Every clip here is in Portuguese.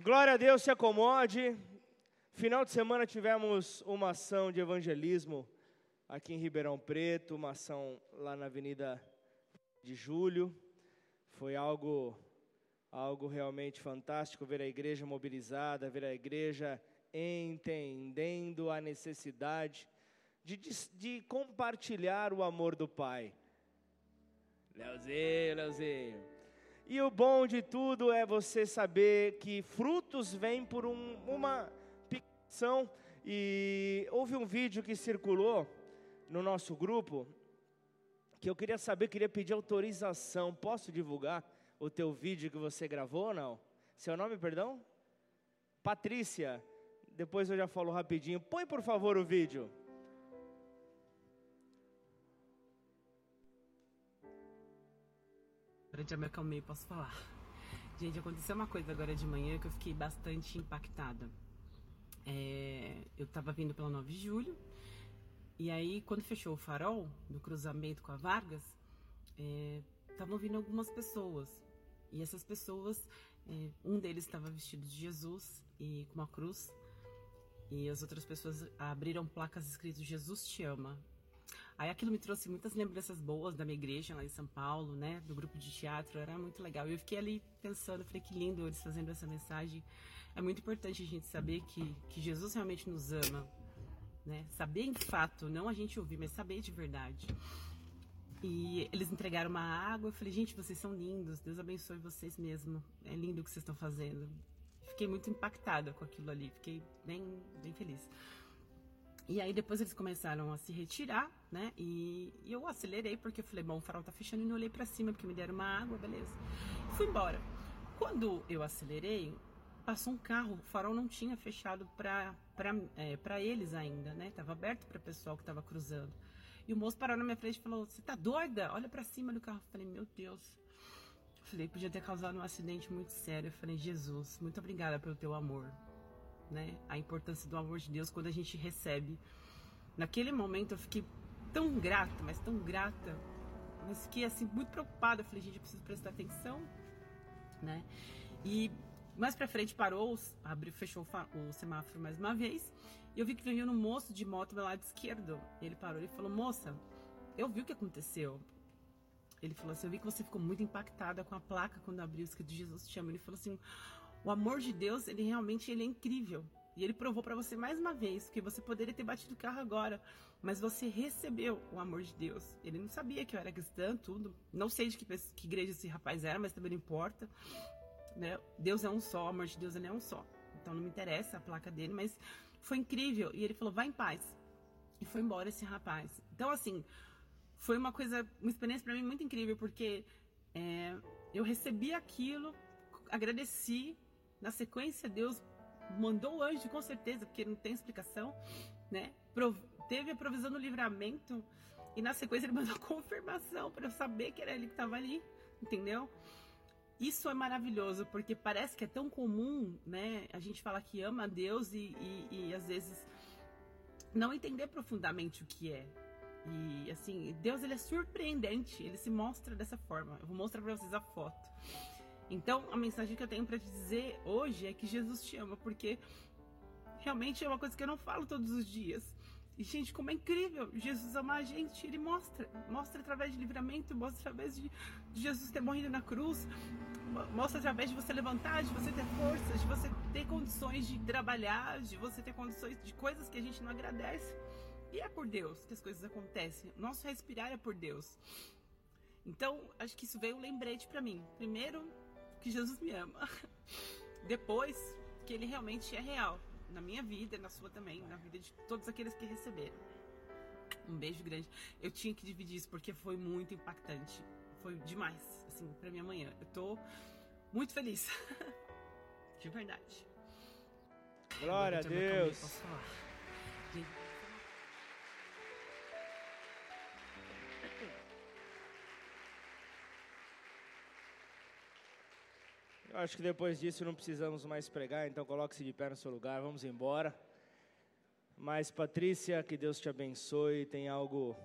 Glória a Deus, se acomode. Final de semana tivemos uma ação de evangelismo aqui em Ribeirão Preto, uma ação lá na Avenida de Julho. Foi algo realmente fantástico ver a igreja mobilizada, ver a igreja entendendo a necessidade de compartilhar o amor do Pai. Leozinho. E o bom de tudo é você saber que frutos vêm por uma ação. E houve um vídeo que circulou no nosso grupo, que eu queria saber, queria pedir autorização. Posso divulgar o teu vídeo que você gravou ou não? Seu nome, perdão? Patrícia. Depois eu já falo rapidinho. Põe, por favor, o vídeo. Já me acalmei, posso falar. Gente, aconteceu uma coisa agora de manhã que eu fiquei bastante impactada. Eu tava vindo pela 9 de julho, e aí quando fechou o farol, no cruzamento com a Vargas, estavam vindo algumas pessoas. E essas pessoas, um deles estava vestido de Jesus e com uma cruz, e as outras pessoas abriram placas escritas Jesus te ama. Aí aquilo me trouxe muitas lembranças boas da minha igreja lá em São Paulo, né? Do grupo de teatro, era muito legal. E eu fiquei ali pensando, falei que lindo eles fazendo essa mensagem. É muito importante a gente saber que Jesus realmente nos ama, né? Saber em fato, não a gente ouvir, mas saber de verdade. E eles entregaram uma água, eu falei, gente, vocês são lindos, Deus abençoe vocês mesmo. É lindo o que vocês estão fazendo. Fiquei muito impactada com aquilo ali, fiquei bem feliz. E aí depois eles começaram a se retirar, né? E eu acelerei porque eu falei, bom, o farol tá fechando, e não olhei pra cima porque me deram uma água, beleza. E fui embora. Quando eu acelerei, passou um carro, o farol não tinha fechado pra eles ainda, né? Tava aberto pra pessoal que tava cruzando. E o moço parou na minha frente e falou, você tá doida? Olha pra cima do carro. Eu falei, meu Deus. Eu falei, podia ter causado um acidente muito sério. Eu falei, Jesus, muito obrigada pelo teu amor. Né? A importância do amor de Deus quando a gente recebe. Naquele momento eu fiquei tão grata, mas tão grata, mas fiquei assim muito preocupada. Eu falei, gente, eu preciso prestar atenção, né? E mais pra frente parou, fechou o semáforo mais uma vez, e eu vi que vinha um moço de moto do meu lado esquerdo. Ele parou e falou, moça, eu vi o que aconteceu. Ele falou assim, eu vi que você ficou muito impactada com a placa quando abriu escrito Jesus te ama. Ele falou assim, o amor de Deus, ele realmente é incrível. E ele provou para você mais uma vez, que você poderia ter batido o carro agora, mas você recebeu o amor de Deus. Ele não sabia que eu era cristã, tudo. Não sei de que igreja esse rapaz era, mas também não importa, né? Deus é um só, o amor de Deus, ele é um só. Então não me interessa a placa dele, mas foi incrível. E ele falou, vai em paz. E foi embora esse rapaz. Então assim, foi uma coisa, uma experiência para mim muito incrível, porque eu recebi aquilo, agradeci. Na sequência, Deus mandou o anjo, com certeza, porque não tem explicação, né? Teve a provisão do livramento, e na sequência ele mandou a confirmação para eu saber que era ele que estava ali, entendeu? Isso é maravilhoso, porque parece que é tão comum, né? A gente fala que ama a Deus e às vezes não entender profundamente o que é. E assim, Deus, ele é surpreendente, ele se mostra dessa forma. Eu vou mostrar para vocês a foto. Então, a mensagem que eu tenho para te dizer hoje é que Jesus te ama, porque realmente é uma coisa que eu não falo todos os dias. E, gente, como é incrível Jesus amar a gente. Ele mostra através de livramento, mostra através de Jesus ter morrido na cruz, mostra através de você levantar, de você ter forças, de você ter condições de trabalhar, de você ter condições de coisas que a gente não agradece. E é por Deus que as coisas acontecem. Nosso respirar é por Deus. Então, acho que isso veio um lembrete para mim. Primeiro, que Jesus me ama. Depois, que ele realmente é real na minha vida, na sua também, na vida de todos aqueles que receberam. Um beijo grande. Eu tinha que dividir isso porque foi muito impactante, foi demais, assim, pra minha manhã. Eu tô muito feliz, de verdade. Glória a Deus. Posso falar? Acho que depois disso não precisamos mais pregar, então coloque-se de pé no seu lugar, vamos embora. Mas Patrícia, que Deus te abençoe, tem algo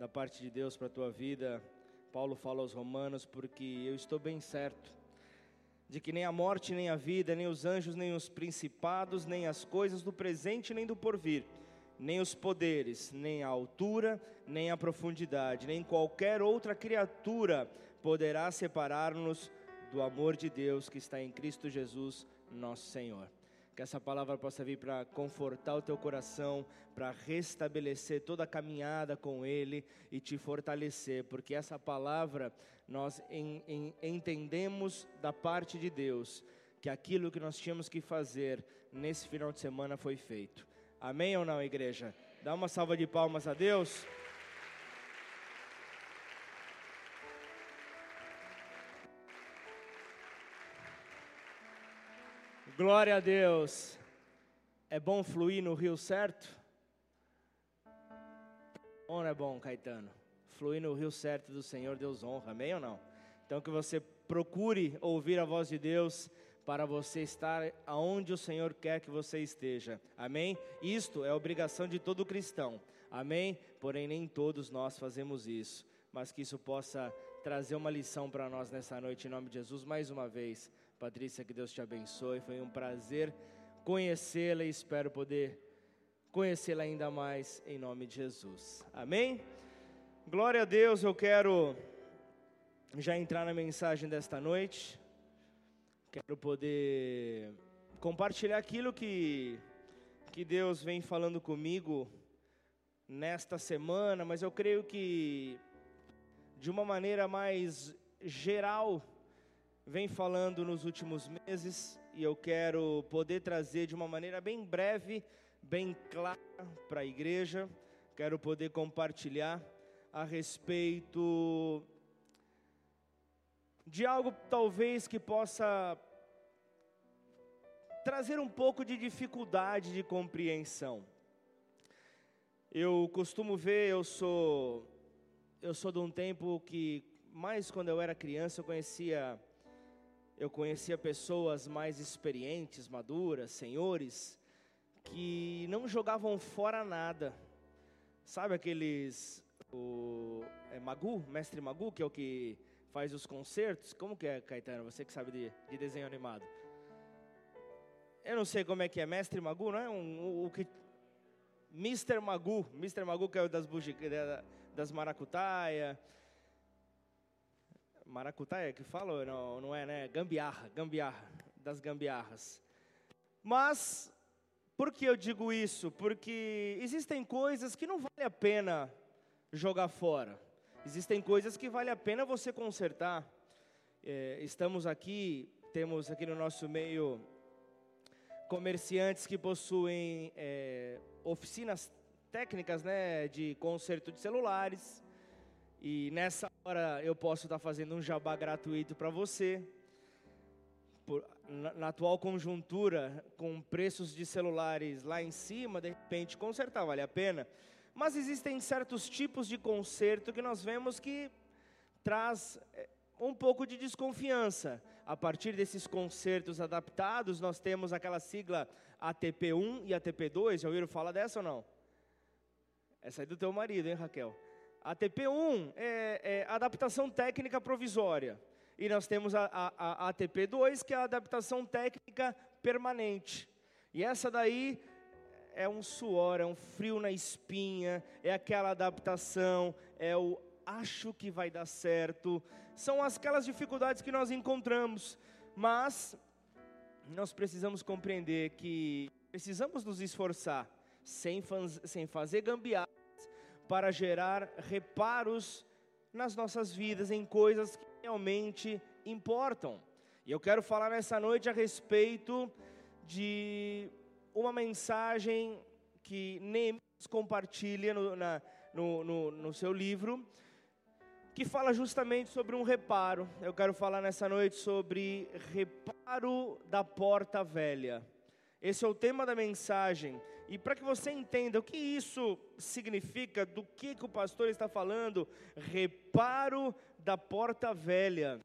da parte de Deus para a tua vida. Paulo fala aos Romanos, porque eu estou bem certo de que nem a morte, nem a vida, nem os anjos, nem os principados, nem as coisas do presente, nem do porvir, nem os poderes, nem a altura, nem a profundidade, nem qualquer outra criatura poderá separar-nos do amor de Deus que está em Cristo Jesus, nosso Senhor. Que essa palavra possa vir para confortar o teu coração, para restabelecer toda a caminhada com Ele e te fortalecer, porque essa palavra nós entendemos da parte de Deus, que aquilo que nós tínhamos que fazer nesse final de semana foi feito. Amém ou não, igreja? Dá uma salva de palmas a Deus. Glória a Deus. É bom fluir no rio certo? Ou não é bom, Caetano? Fluir no rio certo do Senhor, Deus honra, amém ou não? Então que você procure ouvir a voz de Deus para você estar aonde o Senhor quer que você esteja, amém? Isto é obrigação de todo cristão, amém? Porém nem todos nós fazemos isso, mas que isso possa trazer uma lição para nós nessa noite, em nome de Jesus, mais uma vez. Patrícia, que Deus te abençoe, foi um prazer conhecê-la e espero poder conhecê-la ainda mais em nome de Jesus, amém? Glória a Deus. Eu quero já entrar na mensagem desta noite, quero poder compartilhar aquilo que Deus vem falando comigo nesta semana, mas eu creio que de uma maneira mais geral, vem falando nos últimos meses, e eu quero poder trazer de uma maneira bem breve, bem clara para a igreja. Quero poder compartilhar a respeito de algo talvez que possa trazer um pouco de dificuldade de compreensão. Eu costumo ver, eu sou de um tempo que, mais quando eu era criança, eu conhecia pessoas mais experientes, maduras, senhores, que não jogavam fora nada. Sabe aqueles, Magu, mestre Magu, que é o que faz os concertos? Como que é, Caetano, você que sabe de desenho animado? Eu não sei como é que é, mestre Magu, não é? Mr. Magu, que é o das maracutaia. Maracutaia que fala? Não é, né? Gambiarra, das gambiarras. Mas, por que eu digo isso? Porque existem coisas que não vale a pena jogar fora. Existem coisas que vale a pena você consertar. Estamos aqui, temos aqui no nosso meio comerciantes que possuem oficinas técnicas, né, de conserto de celulares. E nessa hora eu posso estar fazendo um jabá gratuito para você. Na atual conjuntura, com preços de celulares lá em cima, de repente consertar vale a pena. Mas existem certos tipos de conserto que nós vemos que traz um pouco de desconfiança. A partir desses consertos adaptados, nós temos aquela sigla ATP1 e ATP2. Já ouviram falar dessa ou não? Essa aí do teu marido, hein, Raquel? A ATP1 é adaptação técnica provisória, e nós temos a ATP2, que é a adaptação técnica permanente, e essa daí é um suor, é um frio na espinha, é aquela adaptação, é o acho que vai dar certo, são aquelas dificuldades que nós encontramos, mas nós precisamos compreender que precisamos nos esforçar, sem fazer gambiarra, para gerar reparos nas nossas vidas, em coisas que realmente importam. E eu quero falar nessa noite a respeito de uma mensagem que Neemias compartilha no seu livro, que fala justamente sobre um reparo. Eu quero falar nessa noite sobre reparo da porta velha. Esse é o tema da mensagem, e para que você entenda o que isso significa, do que o pastor está falando, reparo da porta velha,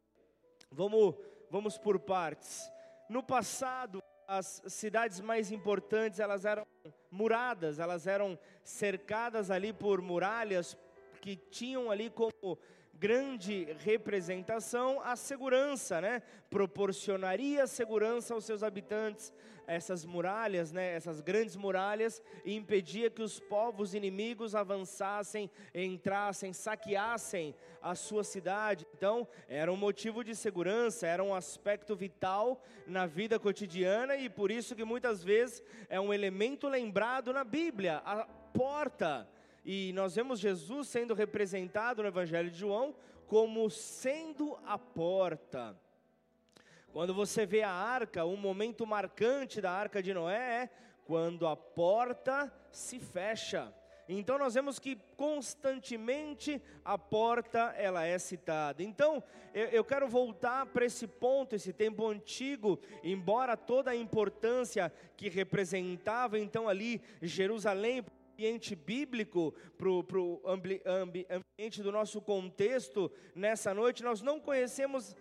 vamos por partes. No passado, as cidades mais importantes, elas eram muradas, elas eram cercadas ali por muralhas, que tinham ali como grande representação, a segurança, né? Proporcionaria segurança aos seus habitantes, essas muralhas, né? Essas grandes muralhas, e impedia que os povos inimigos avançassem, entrassem, saqueassem a sua cidade. Então, era um motivo de segurança, era um aspecto vital na vida cotidiana, e por isso que muitas vezes é um elemento lembrado na Bíblia, a porta. E nós vemos Jesus sendo representado no Evangelho de João como sendo a porta. Quando você vê a arca, um momento marcante da arca de Noé é quando a porta se fecha. Então nós vemos que constantemente a porta ela é citada. Então eu quero voltar para esse ponto, esse tempo antigo, embora toda a importância que representava então ali Jerusalém, ambiente bíblico, para o ambiente do nosso contexto. Nessa noite nós não conhecemos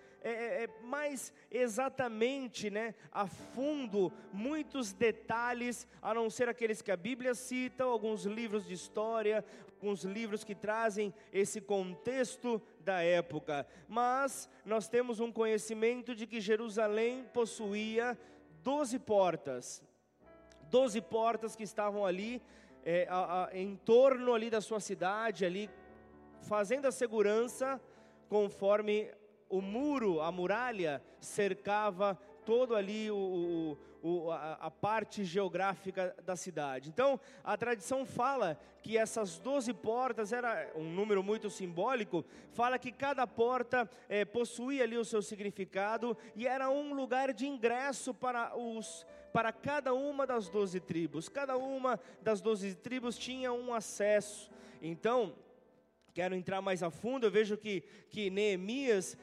mais exatamente, né, a fundo, muitos detalhes, a não ser aqueles que a Bíblia cita, alguns livros de história, alguns livros que trazem esse contexto da época, mas nós temos um conhecimento de que Jerusalém possuía 12 portas que estavam ali, em torno ali da sua cidade, ali fazendo a segurança, conforme o muro, a muralha cercava todo ali a parte geográfica da cidade. Então a tradição fala que essas 12 portas, era um número muito simbólico, fala que cada porta possuía ali o seu significado, e era um lugar de ingresso para cada uma das 12 tribos. Cada uma das 12 tribos tinha um acesso. Então, quero entrar mais a fundo. Eu vejo que Neemias,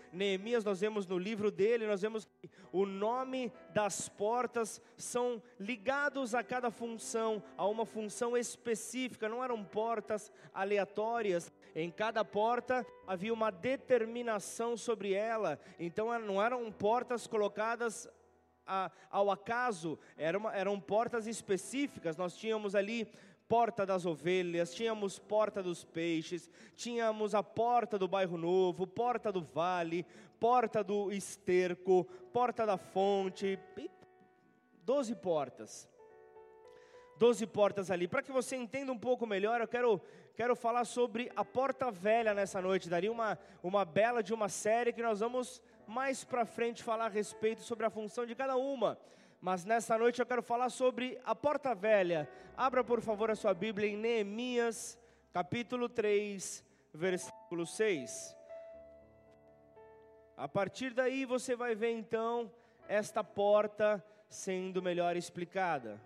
nós vemos no livro dele, nós vemos que o nome das portas são ligados a cada função, a uma função específica, não eram portas aleatórias. Em cada porta havia uma determinação sobre ela, então não eram portas colocadas ao acaso, eram portas específicas. Nós tínhamos ali porta das ovelhas, tínhamos porta dos peixes, tínhamos a porta do bairro novo, porta do vale, porta do esterco, porta da fonte, 12 portas ali. Para que você entenda um pouco melhor, eu quero falar sobre a porta velha nessa noite. Daria uma bela de uma série que nós vamos mais para frente falar a respeito sobre a função de cada uma, mas nessa noite eu quero falar sobre a porta velha. Abra por favor a sua Bíblia em Neemias capítulo 3, versículo 6, a partir daí você vai ver então esta porta sendo melhor explicada.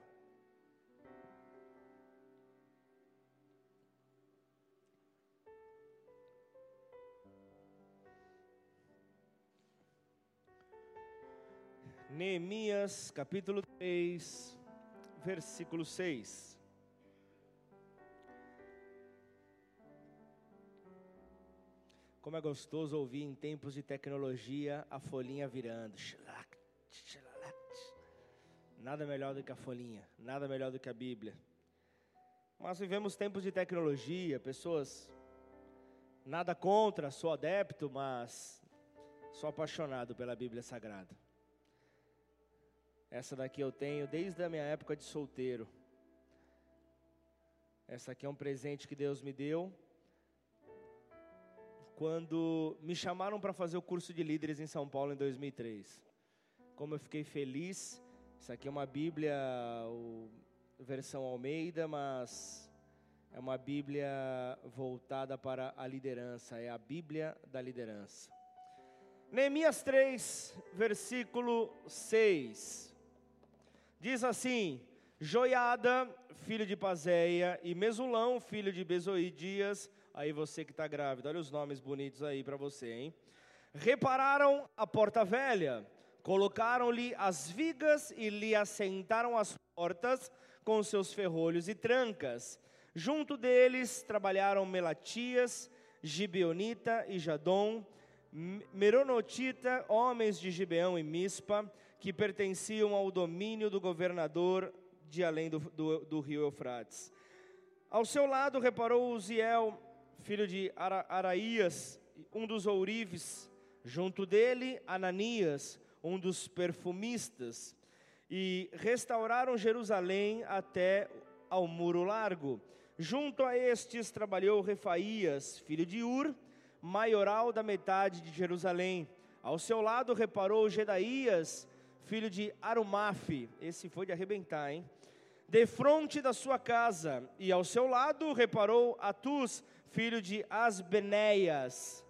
Neemias capítulo 3, versículo 6. Como é gostoso ouvir em tempos de tecnologia a folhinha virando. Nada melhor do que a folhinha, nada melhor do que a Bíblia. Mas vivemos tempos de tecnologia, pessoas, nada contra, sou adepto, mas sou apaixonado pela Bíblia Sagrada. Essa daqui eu tenho desde a minha época de solteiro. Essa aqui é um presente que Deus me deu quando me chamaram para fazer o curso de líderes em São Paulo em 2003. Como eu fiquei feliz. Essa aqui é uma Bíblia, versão Almeida, mas é uma Bíblia voltada para a liderança. É a Bíblia da liderança. Neemias 3, versículo 6. Diz assim: Joiada, filho de Pazeia, e Mesulão, filho de Bezoidias, aí você que está grávida, olha os nomes bonitos aí para você, hein? Repararam a porta velha, colocaram-lhe as vigas e lhe assentaram as portas com seus ferrolhos e trancas. Junto deles trabalharam Melatias, Gibeonita e Jadom, Meronotita, homens de Gibeão e Mispa, que pertenciam ao domínio do governador de além do rio Eufrates. Ao seu lado reparou Uziel, filho de Araías, um dos ourives, junto dele Ananias, um dos perfumistas, e restauraram Jerusalém até ao Muro Largo. Junto a estes trabalhou Refaías, filho de Ur, maioral da metade de Jerusalém. Ao seu lado reparou Gedaías, filho de Arumafe, esse foi de arrebentar, hein? Defronte da sua casa, e ao seu lado reparou Atus, filho de Asbeneias.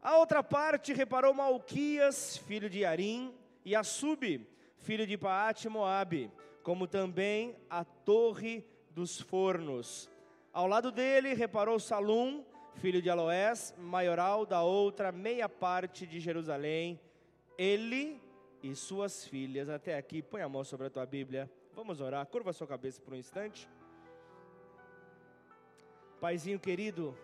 A outra parte reparou Malquias, filho de Arim, e Assub, filho de Paate Moabe, como também a Torre dos Fornos. Ao lado dele reparou Salum, filho de Aloés, maioral da outra meia parte de Jerusalém, ele e suas filhas. Até aqui, põe a mão sobre a tua Bíblia, vamos orar, curva sua cabeça por um instante. Paizinho querido,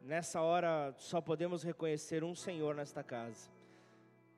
nessa hora só podemos reconhecer um Senhor nesta casa,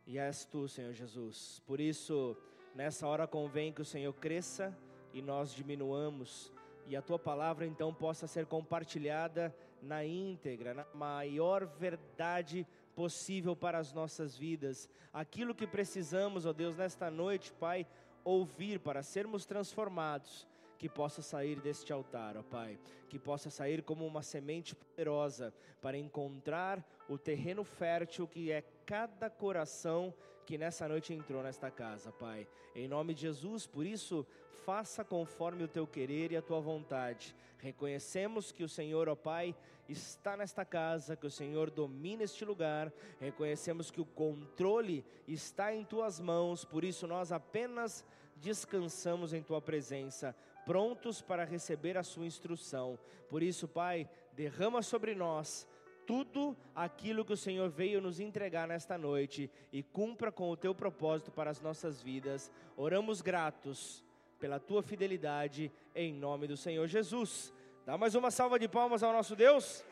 e és Tu, Senhor Jesus. Por isso, nessa hora convém que o Senhor cresça e nós diminuamos, e a Tua Palavra então possa ser compartilhada na íntegra, na maior verdade possível para as nossas vidas. Aquilo que precisamos, ó Deus, nesta noite, Pai, ouvir para sermos transformados, que possa sair deste altar, ó Pai, que possa sair como uma semente poderosa para encontrar o terreno fértil que é cada coração que nessa noite entrou nesta casa, Pai. Em nome de Jesus, por isso, faça conforme o Teu querer e a Tua vontade. Reconhecemos que o Senhor, ó Pai, está nesta casa, que o Senhor domina este lugar. Reconhecemos que o controle está em Tuas mãos, por isso nós apenas descansamos em Tua presença, prontos para receber a Sua instrução. Por isso, Pai, derrama sobre nós tudo aquilo que o Senhor veio nos entregar nesta noite e cumpra com o Teu propósito para as nossas vidas. Oramos gratos pela Tua fidelidade, em nome do Senhor Jesus. Dá mais uma salva de palmas ao nosso Deus.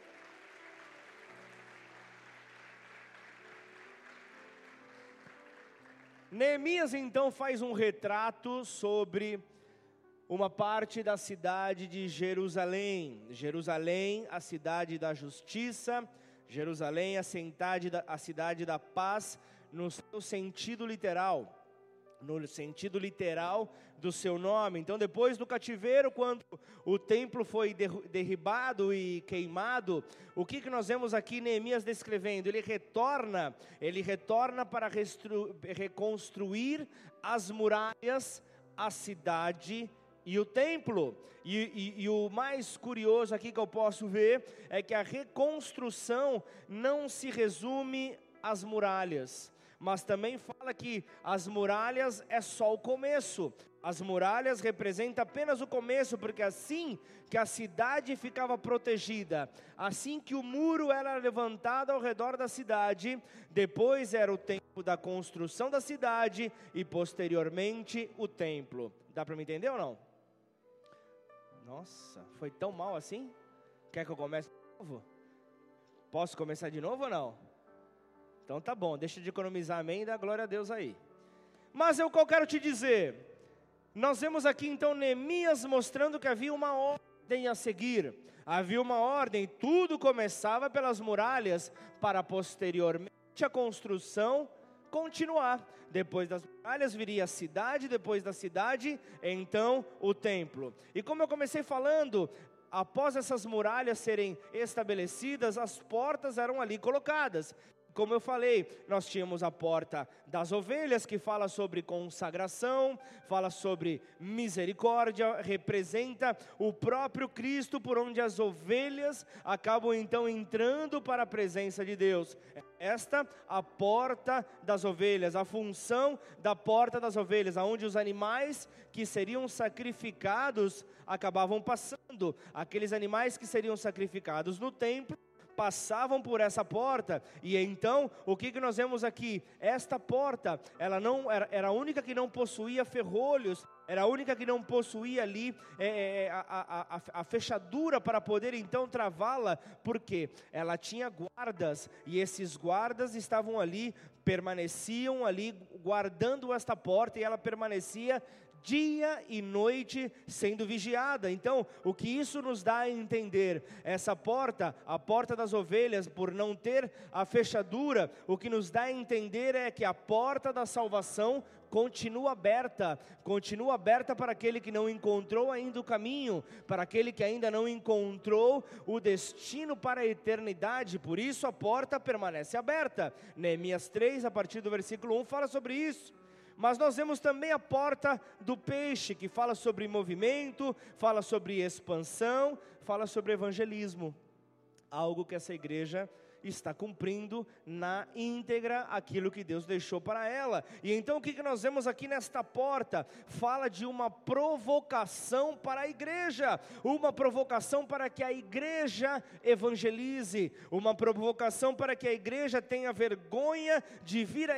Neemias então faz um retrato sobre uma parte da cidade de Jerusalém. Jerusalém, a cidade da justiça. Jerusalém, a cidade da paz, no seu sentido literal, no sentido literal do seu nome. Então, depois do cativeiro, quando o templo foi derribado e queimado, o que nós vemos aqui Neemias descrevendo? Ele retorna para reconstruir as muralhas, a cidade e o templo. E o mais curioso aqui que eu posso ver é que a reconstrução não se resume às muralhas, mas também fala que as muralhas é só o começo. As muralhas representam apenas o começo, porque assim que a cidade ficava protegida, assim que o muro era levantado ao redor da cidade, depois era o tempo da construção da cidade e posteriormente o templo. Dá para me entender ou não? Nossa, foi tão mal assim? Quer que eu comece de novo? Posso começar de novo ou não? Então tá bom, deixa de economizar, amém, e dá glória a Deus aí. Mas o que eu quero te dizer, nós vemos aqui então Neemias mostrando que havia uma ordem a seguir. Havia uma ordem, tudo começava pelas muralhas, para posteriormente a construção continuar. Depois das muralhas viria a cidade, depois da cidade, então o templo. E como eu comecei falando, após essas muralhas serem estabelecidas, as portas eram ali colocadas. Como eu falei, nós tínhamos a porta das ovelhas, que fala sobre consagração, fala sobre misericórdia, representa o próprio Cristo, por onde as ovelhas acabam então entrando para a presença de Deus. Esta a porta das ovelhas, a função da porta das ovelhas, aonde os animais que seriam sacrificados acabavam passando. Aqueles animais que seriam sacrificados no templo passavam por essa porta. E então, o que nós vemos aqui? Esta porta, ela não era a única que não possuía ferrolhos, era a única que não possuía ali a fechadura para poder então travá-la, porque ela tinha guardas, e esses guardas estavam ali, permaneciam ali guardando esta porta, e ela permanecia dia e noite sendo vigiada. Então, o que isso nos dá a entender? Essa porta, a porta das ovelhas, por não ter a fechadura, o que nos dá a entender é que a porta da salvação continua aberta para aquele que não encontrou ainda o caminho, para aquele que ainda não encontrou o destino para a eternidade. Por isso a porta permanece aberta. Neemias 3, a partir do versículo 1, fala sobre isso. Mas nós vemos também a porta do peixe, que fala sobre movimento, fala sobre expansão, fala sobre evangelismo. Algo que essa igreja está cumprindo na íntegra aquilo que Deus deixou para ela. E então o que nós vemos aqui nesta porta? Fala de uma provocação para a igreja, uma provocação para que a igreja evangelize, uma provocação para que a igreja tenha vergonha de vir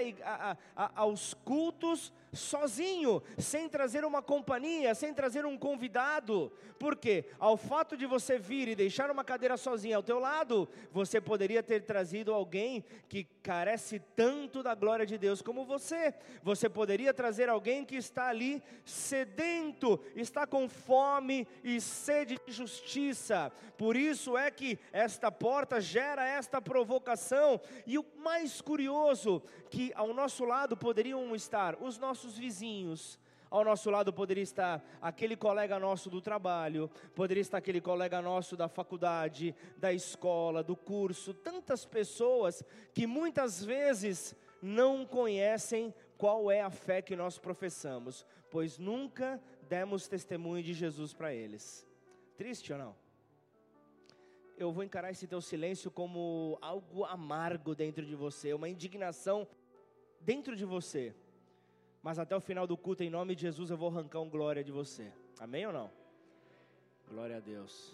aos cultos sozinho, sem trazer uma companhia, sem trazer um convidado. Porque ao fato de você vir e deixar uma cadeira sozinha ao teu lado, você poderia ter trazido alguém que carece tanto da glória de Deus como você. Você poderia trazer alguém que está ali sedento, está com fome e sede de justiça. Por isso é que esta porta gera esta provocação. E o mais curioso, que ao nosso lado poderiam estar os nossos vizinhos, ao nosso lado poderia estar aquele colega nosso do trabalho, poderia estar aquele colega nosso da faculdade, da escola, do curso, tantas pessoas que muitas vezes não conhecem qual é a fé que nós professamos, pois nunca demos testemunho de Jesus para eles. Triste ou não? Eu vou encarar esse teu silêncio como algo amargo dentro de você, uma indignação dentro de você. Mas até o final do culto, em nome de Jesus, eu vou arrancar um glória de você. Amém ou não? Glória a Deus.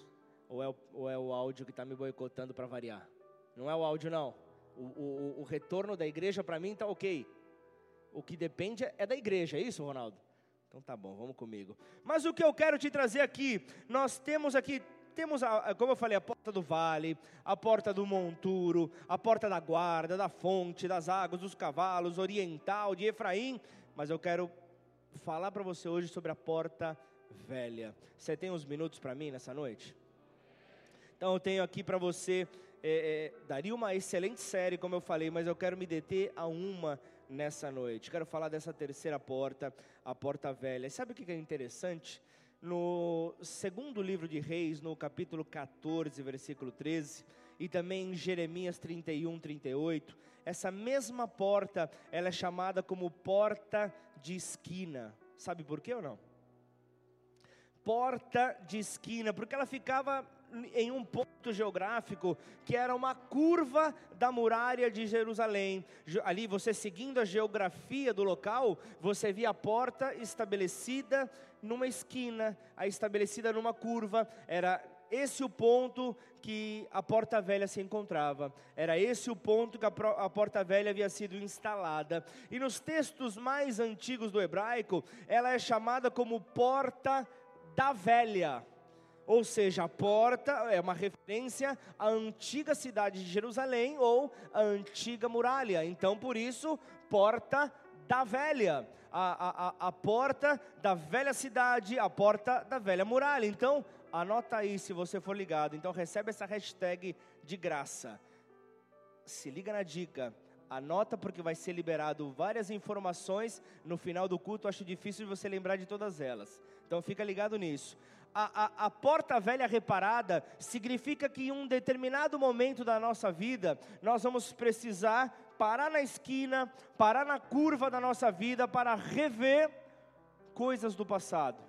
Ou é o áudio que está me boicotando para variar? Não é o áudio, não. O retorno da igreja para mim está ok. O que depende é da igreja, é isso, Ronaldo? Então tá bom, vamos comigo. Mas o que eu quero te trazer aqui, nós temos aqui... como eu falei, a porta do vale, a porta do monturo, a porta da guarda, da fonte, das águas, dos cavalos, oriental, de Efraim. Mas eu quero falar para você hoje sobre a porta velha. Você tem uns minutos para mim nessa noite? Então eu tenho aqui para você, daria uma excelente série, como eu falei, mas eu quero me deter a uma nessa noite. Quero falar dessa terceira porta, a porta velha. E sabe o que é interessante? No segundo livro de Reis, no capítulo 14, versículo 13, e também em Jeremias 31, 38, essa mesma porta, ela é chamada como porta de esquina. Sabe por quê ou não? Porta de esquina, porque ela ficava em um ponto geográfico que era uma curva da muralha de Jerusalém. Ali, você seguindo a geografia do local, você via a porta estabelecida numa esquina, a estabelecida numa curva. Era esse o ponto que a porta velha se encontrava, era esse o ponto que a porta velha havia sido instalada. E nos textos mais antigos do hebraico, ela é chamada como porta da velha. Ou seja, a porta é uma referência à antiga cidade de Jerusalém ou à antiga muralha. Então, por isso, porta da velha, a porta da velha cidade, a porta da velha muralha. Então, anota aí se você for ligado. Então, recebe essa hashtag de graça. Se liga na dica. Anota, porque vai ser liberado várias informações no final do culto. Acho difícil você lembrar de todas elas. Então, fica ligado nisso. A porta velha reparada significa que em um determinado momento da nossa vida, nós vamos precisar parar na esquina, parar na curva da nossa vida para rever coisas do passado,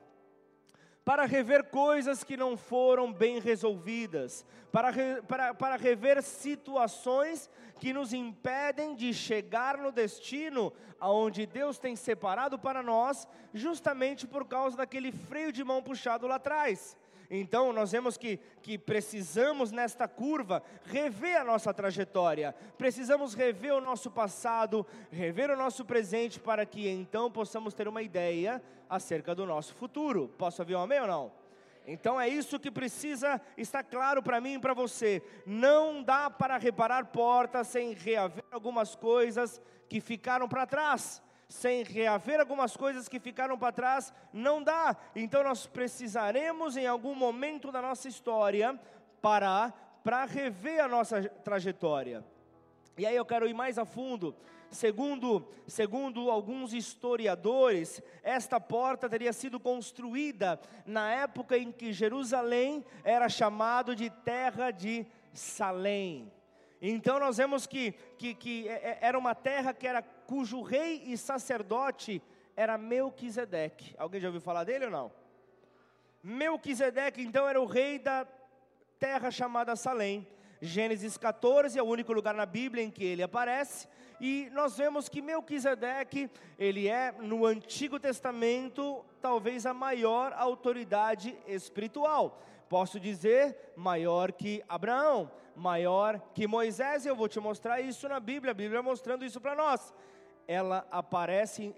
para rever coisas que não foram bem resolvidas, para rever situações que nos impedem de chegar no destino aonde Deus tem separado para nós, justamente por causa daquele freio de mão puxado lá atrás. Então nós vemos que precisamos nesta curva rever a nossa trajetória, precisamos rever o nosso passado, rever o nosso presente, para que então possamos ter uma ideia acerca do nosso futuro. Posso ouvir um amém ou não? Então é isso que precisa estar claro para mim e para você. Não dá para reparar portas sem reaver algumas coisas que ficaram para trás. sem reaver algumas coisas que ficaram para trás, não dá. Então nós precisaremos em algum momento da nossa história parar para rever a nossa trajetória. E aí eu quero ir mais a fundo. Segundo alguns historiadores, esta porta teria sido construída na época em que Jerusalém era chamado de terra de Salém. Então nós vemos que era uma terra que era, cujo rei e sacerdote era Melquisedeque. Alguém já ouviu falar dele ou não? Melquisedeque então era o rei da terra chamada Salém. Gênesis 14 é o único lugar na Bíblia em que ele aparece. E nós vemos que Melquisedeque, ele é no Antigo Testamento, talvez a maior autoridade espiritual. Posso dizer, maior que Abraão, maior que Moisés. Eu vou te mostrar isso na Bíblia, a Bíblia mostrando isso para nós. Ela aparece,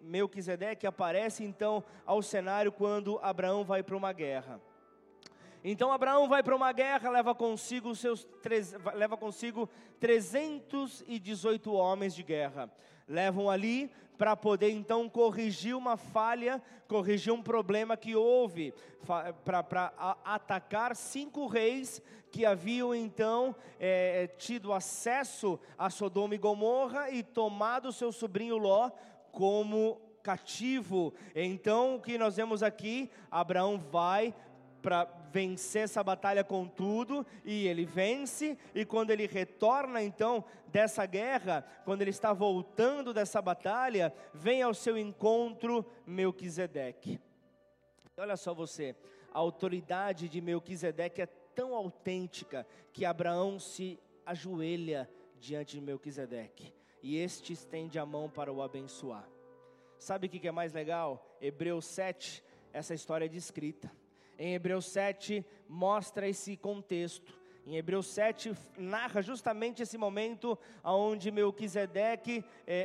Melquisedeque aparece então ao cenário quando Abraão vai para uma guerra. Então Abraão vai para uma guerra, leva consigo 318 homens de guerra. Levam ali para poder então corrigir uma falha, corrigir um problema que houve, para atacar 5 reis que haviam então tido acesso a Sodoma e Gomorra e tomado seu sobrinho Ló como cativo. Então o que nós vemos aqui, Abraão vai para vencer essa batalha com tudo, e ele vence, e quando ele retorna então dessa guerra, quando ele está voltando dessa batalha, vem ao seu encontro Melquisedeque. Olha só você, a autoridade de Melquisedeque é tão autêntica, que Abraão se ajoelha diante de Melquisedeque, e este estende a mão para o abençoar. Sabe o que é mais legal? Hebreus 7, essa história é descrita. Em Hebreus 7 mostra esse contexto. Em Hebreus 7 narra justamente esse momento onde Melquisedeque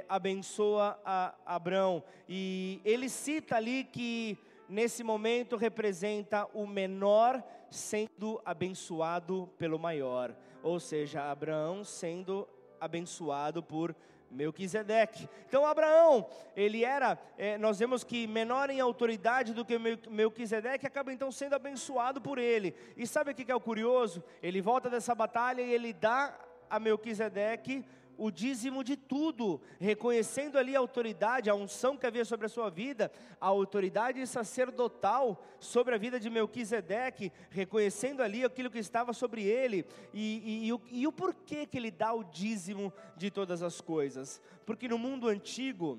abençoa a Abrão. E ele cita ali que nesse momento representa o menor sendo abençoado pelo maior. Ou seja, Abraão sendo abençoado por Melquisedeque. Então Abraão, ele era, nós vemos que menor em autoridade do que Melquisedeque, acaba então sendo abençoado por ele. E sabe o que é o curioso? Ele volta dessa batalha e ele dá a Melquisedeque o dízimo de tudo, reconhecendo ali a autoridade, a unção que havia sobre a sua vida, a autoridade sacerdotal sobre a vida de Melquisedeque, reconhecendo ali aquilo que estava sobre ele, e o porquê que ele dá o dízimo de todas as coisas. Porque no mundo antigo,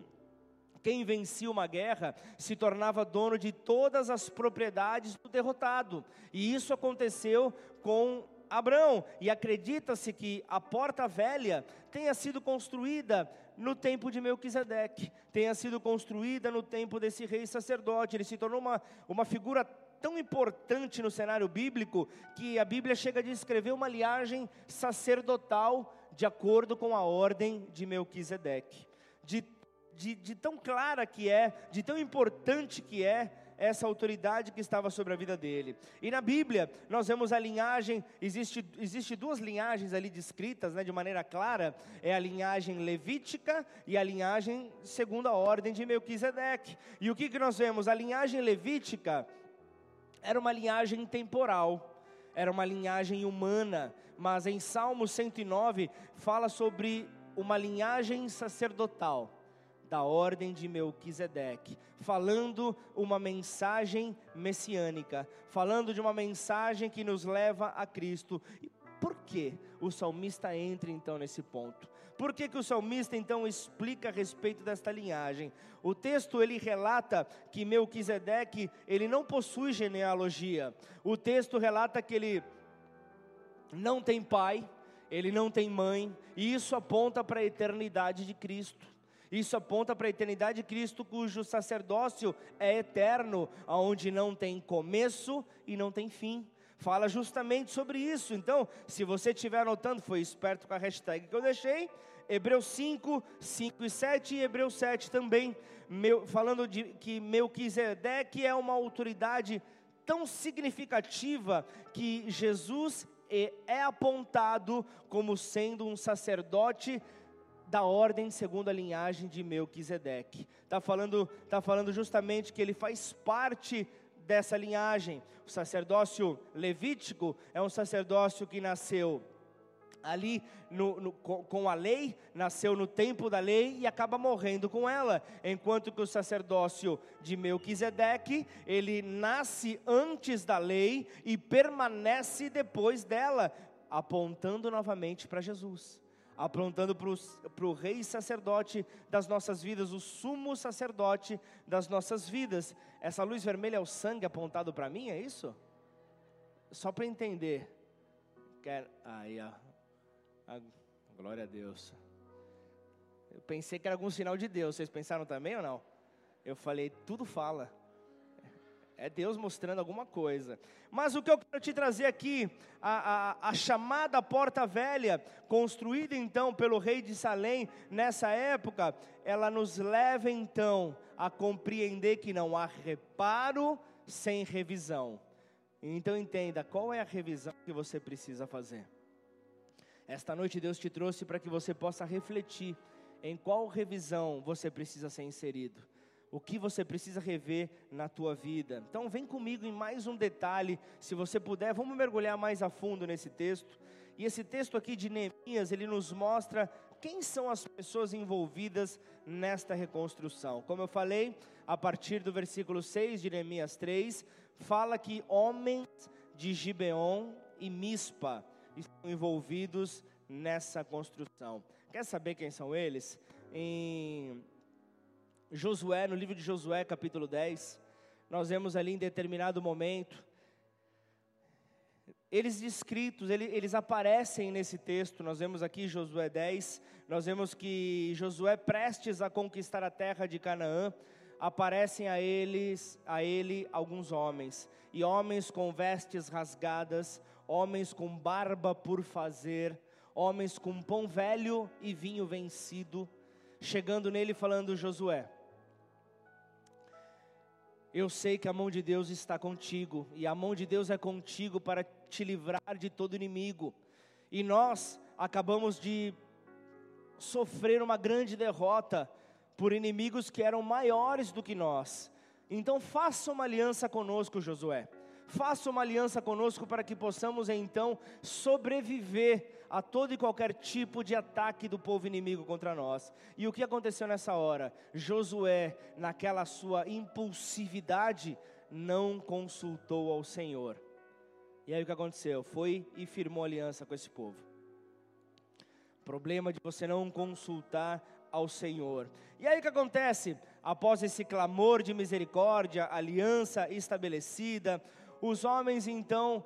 quem vencia uma guerra se tornava dono de todas as propriedades do derrotado, e isso aconteceu com Abraão, e acredita-se que a porta velha tenha sido construída no tempo de Melquisedeque, tenha sido construída no tempo desse rei sacerdote. Ele se tornou uma figura tão importante no cenário bíblico, que a Bíblia chega a descrever uma linhagem sacerdotal de acordo com a ordem de Melquisedeque, de tão clara que é, de tão importante que é, essa autoridade que estava sobre a vida dele. E na Bíblia nós vemos a linhagem, existe duas linhagens ali descritas, né, de maneira clara, é a linhagem levítica e a linhagem segundo a ordem de Melquisedeque. E o que nós vemos? A linhagem levítica era uma linhagem temporal, era uma linhagem humana, mas em Salmo 109 fala sobre uma linhagem sacerdotal, da ordem de Melquisedeque, falando uma mensagem messiânica, falando de uma mensagem que nos leva a Cristo. E por que o salmista entra então nesse ponto? Por que o salmista então explica a respeito desta linhagem? O texto ele relata que Melquisedeque, ele não possui genealogia. O texto relata que ele não tem pai, ele não tem mãe, e isso aponta para a eternidade de Cristo. Isso aponta para a eternidade de Cristo, cujo sacerdócio é eterno, onde não tem começo e não tem fim. Fala justamente sobre isso. Então, se você estiver anotando, foi esperto com a hashtag que eu deixei, Hebreus 5, 5 e 7 e Hebreus 7 também, falando de que Melquisedeque é uma autoridade tão significativa que Jesus é apontado como sendo um sacerdote da ordem segundo a linhagem de Melquisedeque. Tá falando justamente que ele faz parte dessa linhagem. O sacerdócio levítico é um sacerdócio que nasceu ali com a lei, nasceu no tempo da lei e acaba morrendo com ela, enquanto que o sacerdócio de Melquisedeque, ele nasce antes da lei e permanece depois dela, apontando novamente para Jesus, apontando para o rei sacerdote das nossas vidas, o sumo sacerdote das nossas vidas. Essa luz vermelha é o sangue apontado para mim, é isso? Só para entender. Aí, ó. Glória a Deus. Eu pensei que era algum sinal de Deus, vocês pensaram também ou não? Eu falei, tudo fala. É Deus mostrando alguma coisa. Mas o que eu quero te trazer aqui, a chamada Porta Velha, construída então pelo rei de Salém nessa época, ela nos leva então a compreender que não há reparo sem revisão. Então entenda, qual é a revisão que você precisa fazer? Esta noite Deus te trouxe para que você possa refletir em qual revisão você precisa ser inserido. O que você precisa rever na tua vida. Então vem comigo em mais um detalhe, se você puder, vamos mergulhar mais a fundo nesse texto. E esse texto aqui de Neemias, ele nos mostra quem são as pessoas envolvidas nesta reconstrução. Como eu falei, a partir do versículo 6 de Neemias 3, fala que homens de Gibeão e Mispa estão envolvidos nessa construção. Quer saber quem são eles? Em Josué, no livro de Josué, capítulo 10, nós vemos ali em determinado momento, eles descritos, eles aparecem nesse texto. Nós vemos aqui Josué 10, nós vemos que Josué, prestes a conquistar a terra de Canaã, aparecem a ele alguns homens, e homens com vestes rasgadas, homens com barba por fazer, homens com pão velho e vinho vencido, chegando nele falando, Josué, eu sei que a mão de Deus está contigo, e a mão de Deus é contigo para te livrar de todo inimigo. E nós acabamos de sofrer uma grande derrota por inimigos que eram maiores do que nós. Então faça uma aliança conosco, Josué. Faça uma aliança conosco para que possamos então sobreviver a todo e qualquer tipo de ataque do povo inimigo contra nós. E o que aconteceu nessa hora? Josué, naquela sua impulsividade, não consultou ao Senhor. E aí o que aconteceu? Foi e firmou aliança com esse povo. Problema de você não consultar ao Senhor. E aí o que acontece? Após esse clamor de misericórdia, aliança estabelecida, os homens então,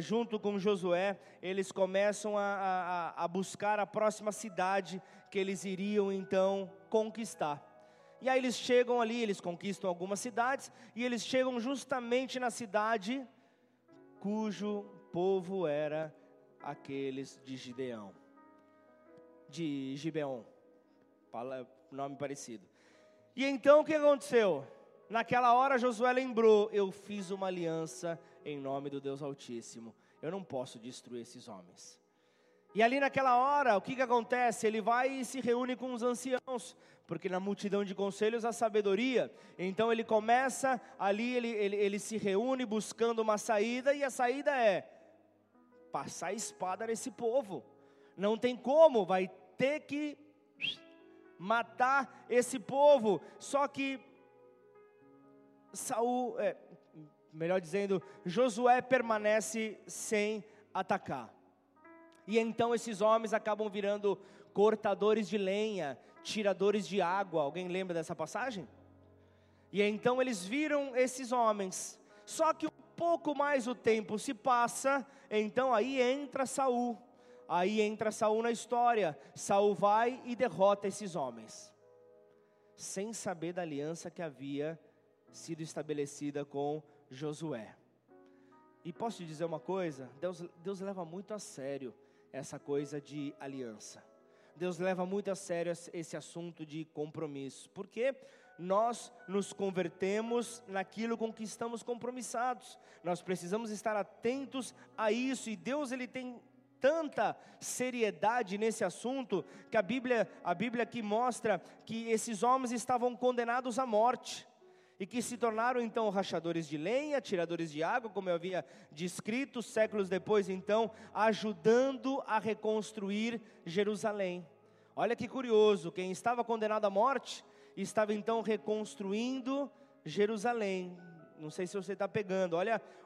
junto com Josué, eles começam a buscar a próxima cidade que eles iriam então conquistar. E aí eles chegam ali, eles conquistam algumas cidades, e eles chegam justamente na cidade cujo povo era aqueles de Gibeão. De Gibeão, nome parecido. E então o que aconteceu? Naquela hora Josué lembrou, eu fiz uma aliança em nome do Deus Altíssimo, eu não posso destruir esses homens. E ali naquela hora, o que acontece? Ele vai e se reúne com os anciãos, porque na multidão de conselhos há sabedoria. Então ele começa ali, ele se reúne buscando uma saída, e a saída é passar a espada nesse povo. Não tem como, vai ter que matar esse povo. Só que Saúl, melhor dizendo, Josué permanece sem atacar. E então esses homens acabam virando cortadores de lenha, tiradores de água. Alguém lembra dessa passagem? E então eles viram esses homens. Só que um pouco mais o tempo se passa, então aí entra Saúl. Aí entra Saúl na história. Saúl vai e derrota esses homens, sem saber da aliança que havia sido estabelecida com Josué. E posso te dizer uma coisa? Deus leva muito a sério essa coisa de aliança. Deus leva muito a sério esse assunto de compromisso, porque nós nos convertemos naquilo com que estamos compromissados. Nós precisamos estar atentos a isso, e Deus ele tem tanta seriedade nesse assunto, que a Bíblia aqui mostra que esses homens estavam condenados à morte, e que se tornaram então rachadores de lenha, tiradores de água, como eu havia descrito, séculos depois então, ajudando a reconstruir Jerusalém. Olha que curioso, quem estava condenado à morte, estava então reconstruindo Jerusalém. Não sei se você está pegando,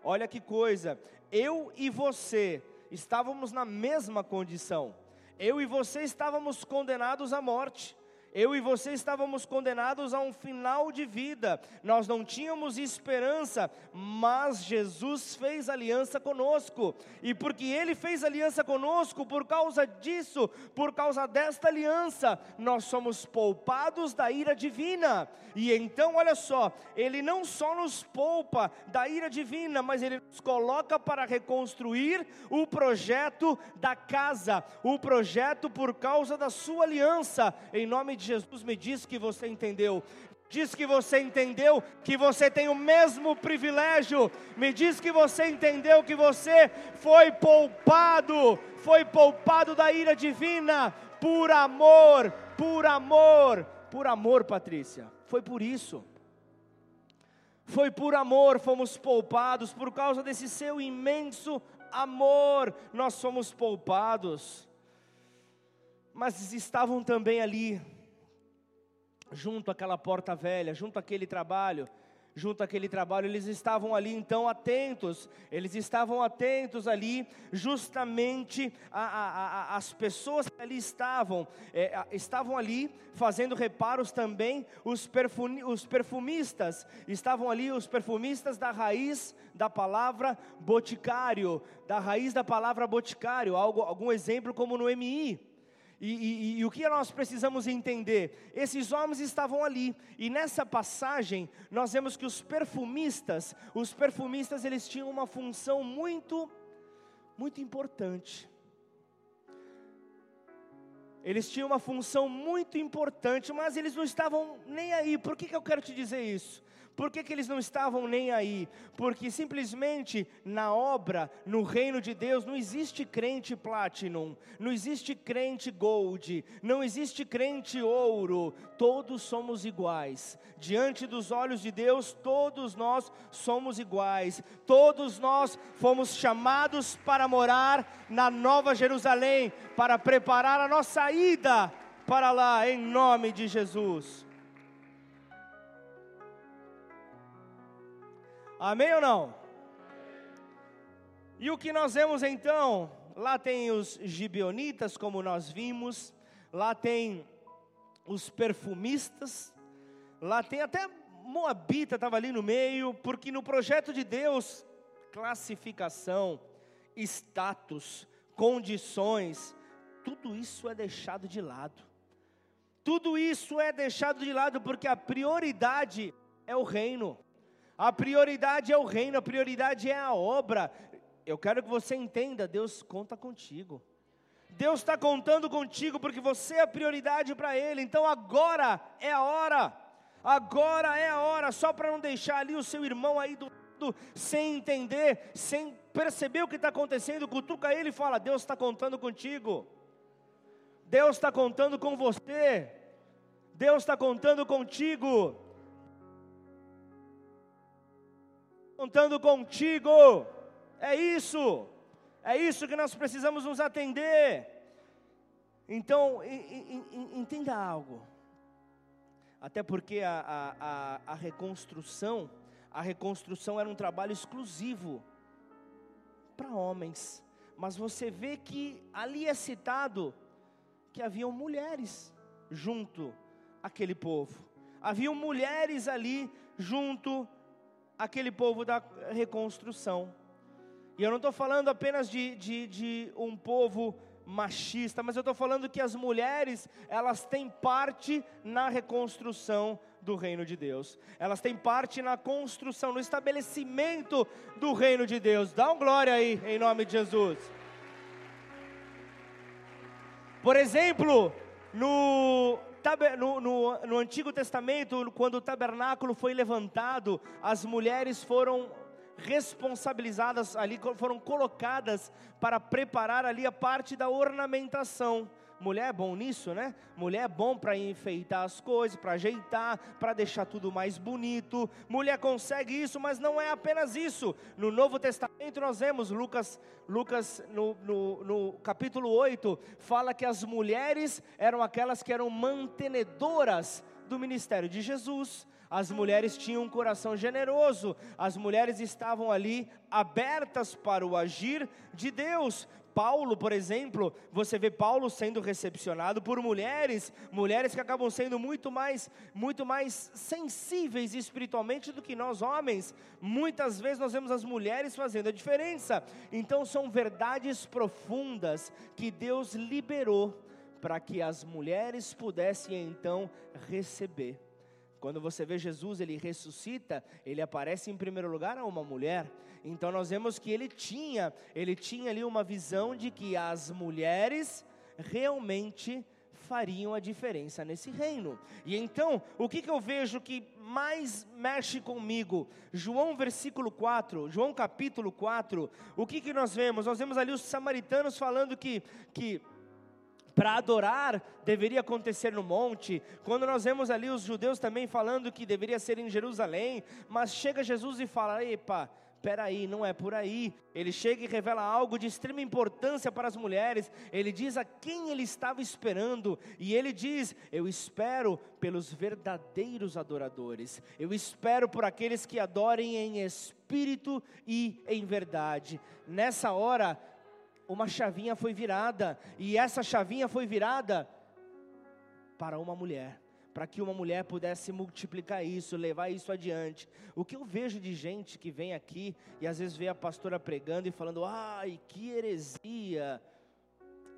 olha que coisa, eu e você estávamos na mesma condição, eu e você estávamos condenados à morte, eu e você estávamos condenados a um final de vida, nós não tínhamos esperança, mas Jesus fez aliança conosco, e porque Ele fez aliança conosco, por causa disso, por causa desta aliança, nós somos poupados da ira divina, e então olha só, Ele não só nos poupa da ira divina, mas Ele nos coloca para reconstruir o projeto da casa, o projeto por causa da sua aliança, em nome de Jesus. Me diz que você entendeu, diz que você entendeu que você tem o mesmo privilégio, me diz que você entendeu que você foi poupado da ira divina, por amor, por amor, por amor, Patrícia, foi por isso, foi por amor, fomos poupados, por causa desse seu imenso amor, nós somos poupados. Mas estavam também ali, junto àquela porta velha, junto àquele trabalho, eles estavam ali então atentos, eles estavam atentos ali justamente às pessoas que ali estavam, estavam ali fazendo reparos também, os perfumistas, estavam ali os perfumistas da raiz da palavra boticário, algum exemplo como Noemi. E o que nós precisamos entender? Esses homens estavam ali, e nessa passagem nós vemos que os perfumistas eles tinham uma função muito importante. Eles tinham uma função muito importante, mas eles não estavam nem aí. Por que eu quero te dizer isso? Por que eles não estavam nem aí? Porque simplesmente na obra, no reino de Deus, não existe crente platinum, não existe crente gold, não existe crente ouro, todos somos iguais, diante dos olhos de Deus, todos nós somos iguais, todos nós fomos chamados para morar na Nova Jerusalém, para preparar a nossa ida para lá, em nome de Jesus. Amém ou não? E o que nós vemos então? Lá tem os gibeonitas, como nós vimos, lá tem os perfumistas, lá tem até Moabita estava ali no meio, porque no projeto de Deus, classificação, status, condições, tudo isso é deixado de lado. Tudo isso é deixado de lado porque a prioridade é o reino. A prioridade é o reino, a prioridade é a obra. Eu quero que você entenda, Deus conta contigo. Deus está contando contigo porque você é a prioridade para Ele. Então agora é a hora. Agora é a hora. Só para não deixar ali o seu irmão aí do lado sem entender, sem perceber o que está acontecendo. Cutuca ele e fala, Deus está contando contigo. Deus está contando com você. Deus está contando contigo. Contando contigo, é isso que nós precisamos nos atender. Então, entenda algo, até porque a reconstrução era um trabalho exclusivo para homens, mas você vê que ali é citado que haviam mulheres junto àquele povo, haviam mulheres ali junto aquele povo da reconstrução. E eu não estou falando apenas de um povo machista, mas eu estou falando que as mulheres, elas têm parte na reconstrução do reino de Deus. Elas têm parte na construção, no estabelecimento do reino de Deus. Dá um glória aí, em nome de Jesus. Por exemplo, no Antigo Testamento, quando o tabernáculo foi levantado, as mulheres foram responsabilizadas ali, foram colocadas para preparar ali a parte da ornamentação. Mulher é bom nisso, né? Mulher é bom para enfeitar as coisas, para ajeitar, para deixar tudo mais bonito. Mulher consegue isso, mas não é apenas isso. No Novo Testamento nós vemos, Lucas no capítulo 8, fala que as mulheres eram aquelas que eram mantenedoras do ministério de Jesus. As mulheres tinham um coração generoso, as mulheres estavam ali abertas para o agir de Deus. Paulo, por exemplo, você vê Paulo sendo recepcionado por mulheres que acabam sendo muito mais sensíveis espiritualmente do que nós homens. Muitas vezes nós vemos as mulheres fazendo a diferença. Então são verdades profundas que Deus liberou para que as mulheres pudessem então receber. Quando você vê Jesus, Ele ressuscita, Ele aparece em primeiro lugar a uma mulher. Então nós vemos que Ele tinha ali uma visão de que as mulheres realmente fariam a diferença nesse reino. E então, o que eu vejo que mais mexe comigo? João capítulo 4, o que nós vemos? Nós vemos ali os samaritanos falando que para adorar deveria acontecer no monte. Quando nós vemos ali os judeus também falando que deveria ser em Jerusalém, mas chega Jesus e fala, epa, peraí, não é por aí. Ele chega e revela algo de extrema importância para as mulheres. Ele diz a quem ele estava esperando, e ele diz, eu espero pelos verdadeiros adoradores, eu espero por aqueles que adorem em espírito e em verdade. Nessa hora, uma chavinha foi virada, e essa chavinha foi virada para uma mulher, para que uma mulher pudesse multiplicar isso, levar isso adiante. O que eu vejo de gente que vem aqui, e às vezes vê a pastora pregando e falando, ai, que heresia.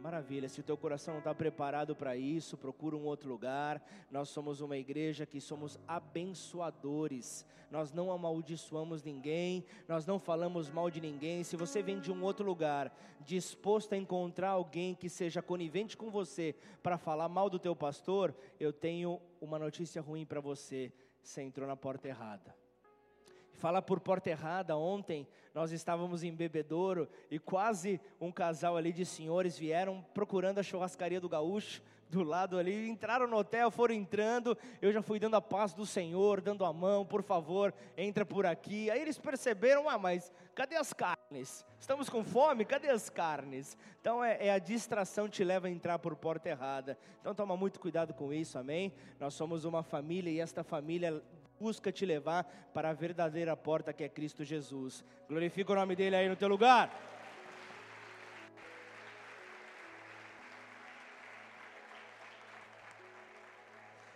Maravilha, se o teu coração não está preparado para isso, procura um outro lugar. Nós somos uma igreja que somos abençoadores, nós não amaldiçoamos ninguém, nós não falamos mal de ninguém. Se você vem de um outro lugar, disposto a encontrar alguém que seja conivente com você, para falar mal do teu pastor, eu tenho uma notícia ruim para você, você entrou na porta errada. Falar por porta errada, ontem nós estávamos em Bebedouro e quase um casal ali de senhores vieram procurando a churrascaria do Gaúcho, do lado ali, entraram no hotel, foram entrando, eu já fui dando a paz do Senhor, dando a mão, por favor, entra por aqui. Aí eles perceberam, ah, mas cadê as carnes? Estamos com fome? Cadê as carnes? Então é a distração que te leva a entrar por porta errada. Então toma muito cuidado com isso, amém? Nós somos uma família e esta família busca te levar para a verdadeira porta que é Cristo Jesus. Glorifica o nome dele aí no teu lugar.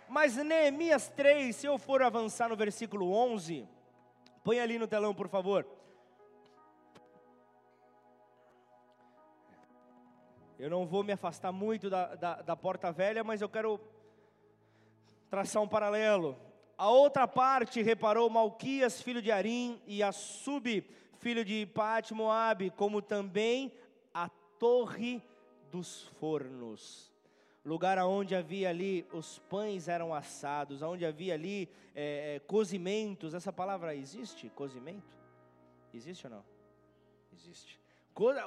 Mas Neemias 3, se eu for avançar no versículo 11, põe ali no telão, por favor. Eu não vou me afastar muito da porta velha, mas eu quero traçar um paralelo. A outra parte reparou Malquias, filho de Harim, e Assub, filho de Paate Moabe, como também a Torre dos Fornos. Lugar onde havia ali, os pães eram assados, onde havia ali cozimentos. Essa palavra existe? Cozimento? Existe ou não? Existe.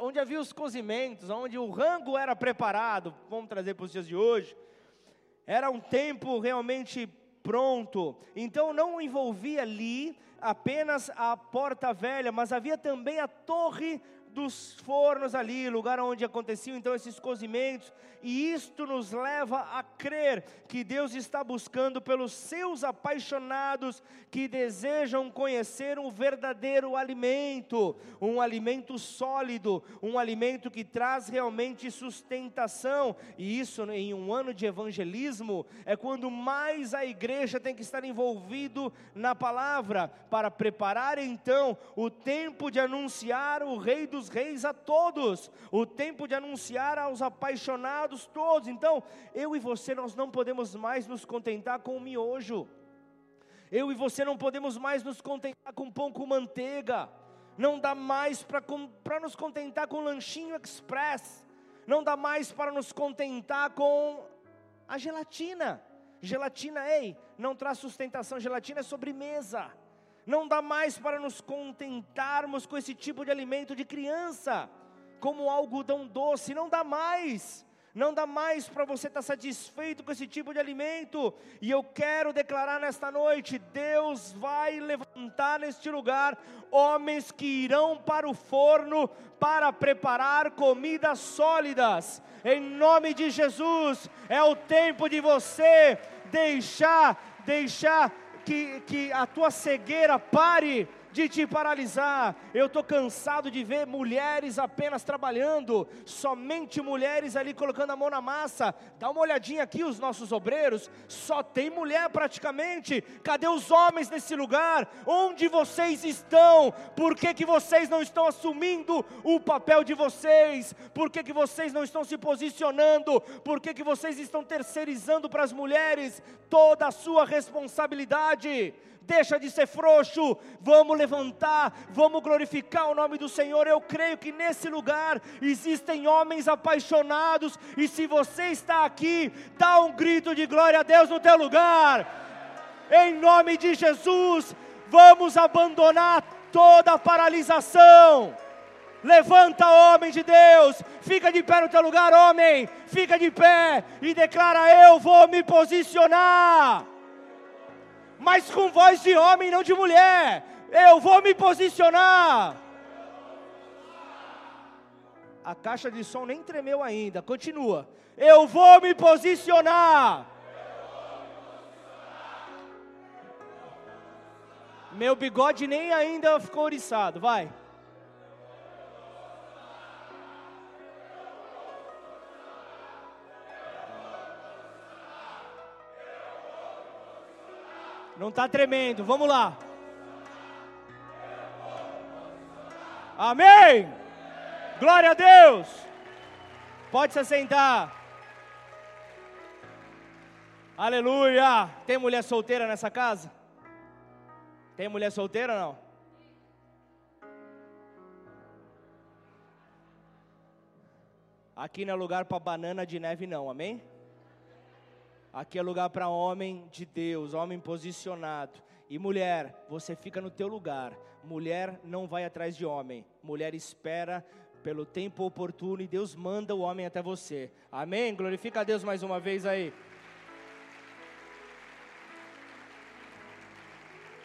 Onde havia os cozimentos, onde o rango era preparado, vamos trazer para os dias de hoje. Era um tempo realmente pronto. Então não envolvia ali apenas a porta velha, mas havia também a Torre dos Fornos ali, lugar onde aconteciam então esses cozimentos. E isto nos leva a crer que Deus está buscando pelos seus apaixonados que desejam conhecer um verdadeiro alimento, um alimento sólido, um alimento que traz realmente sustentação. E isso em um ano de evangelismo é quando mais a igreja tem que estar envolvido na palavra, para preparar então o tempo de anunciar o Rei dos Reis a todos, o tempo de anunciar aos apaixonados todos. Então eu e você, nós não podemos mais nos contentar com o miojo, eu e você não podemos mais nos contentar com pão com manteiga, não dá mais para nos contentar com lanchinho express, não dá mais para nos contentar com a gelatina. Gelatina, ei, não traz sustentação, gelatina é sobremesa. Não dá mais para nos contentarmos com esse tipo de alimento de criança, como algodão doce, não dá mais. Não dá mais para você estar satisfeito com esse tipo de alimento. E eu quero declarar nesta noite, Deus vai levantar neste lugar homens que irão para o forno para preparar comidas sólidas. Em nome de Jesus, é o tempo de você deixar que a tua cegueira pare de te paralisar. Eu estou cansado de ver mulheres apenas trabalhando, somente mulheres ali colocando a mão na massa. Dá uma olhadinha aqui, os nossos obreiros, só tem mulher praticamente. Cadê os homens nesse lugar? Onde vocês estão? Por que que vocês não estão assumindo o papel de vocês? Por que que vocês não estão se posicionando? Por que que vocês estão terceirizando para as mulheres toda a sua responsabilidade? Deixa de ser frouxo, vamos levantar, vamos glorificar o nome do Senhor. Eu creio que nesse lugar existem homens apaixonados, e se você está aqui, dá um grito de glória a Deus no teu lugar. Em nome de Jesus, vamos abandonar toda a paralisação. Levanta, homem de Deus, fica de pé no teu lugar, homem, fica de pé e declara: eu vou me posicionar. Mas com voz de homem, não de mulher. Eu vou me posicionar. A caixa de som nem tremeu ainda, continua. Eu vou me posicionar. Meu bigode nem ainda ficou ouriçado, vai. Não está tremendo, vamos lá. Amém! Glória a Deus! Pode se assentar. Aleluia! Tem mulher solteira nessa casa? Tem mulher solteira ou não? Aqui não é lugar para banana de neve não, amém? Aqui é lugar para homem de Deus, homem posicionado. E mulher, você fica no teu lugar. Mulher não vai atrás de homem. Mulher espera pelo tempo oportuno e Deus manda o homem até você. Amém? Glorifica a Deus mais uma vez aí.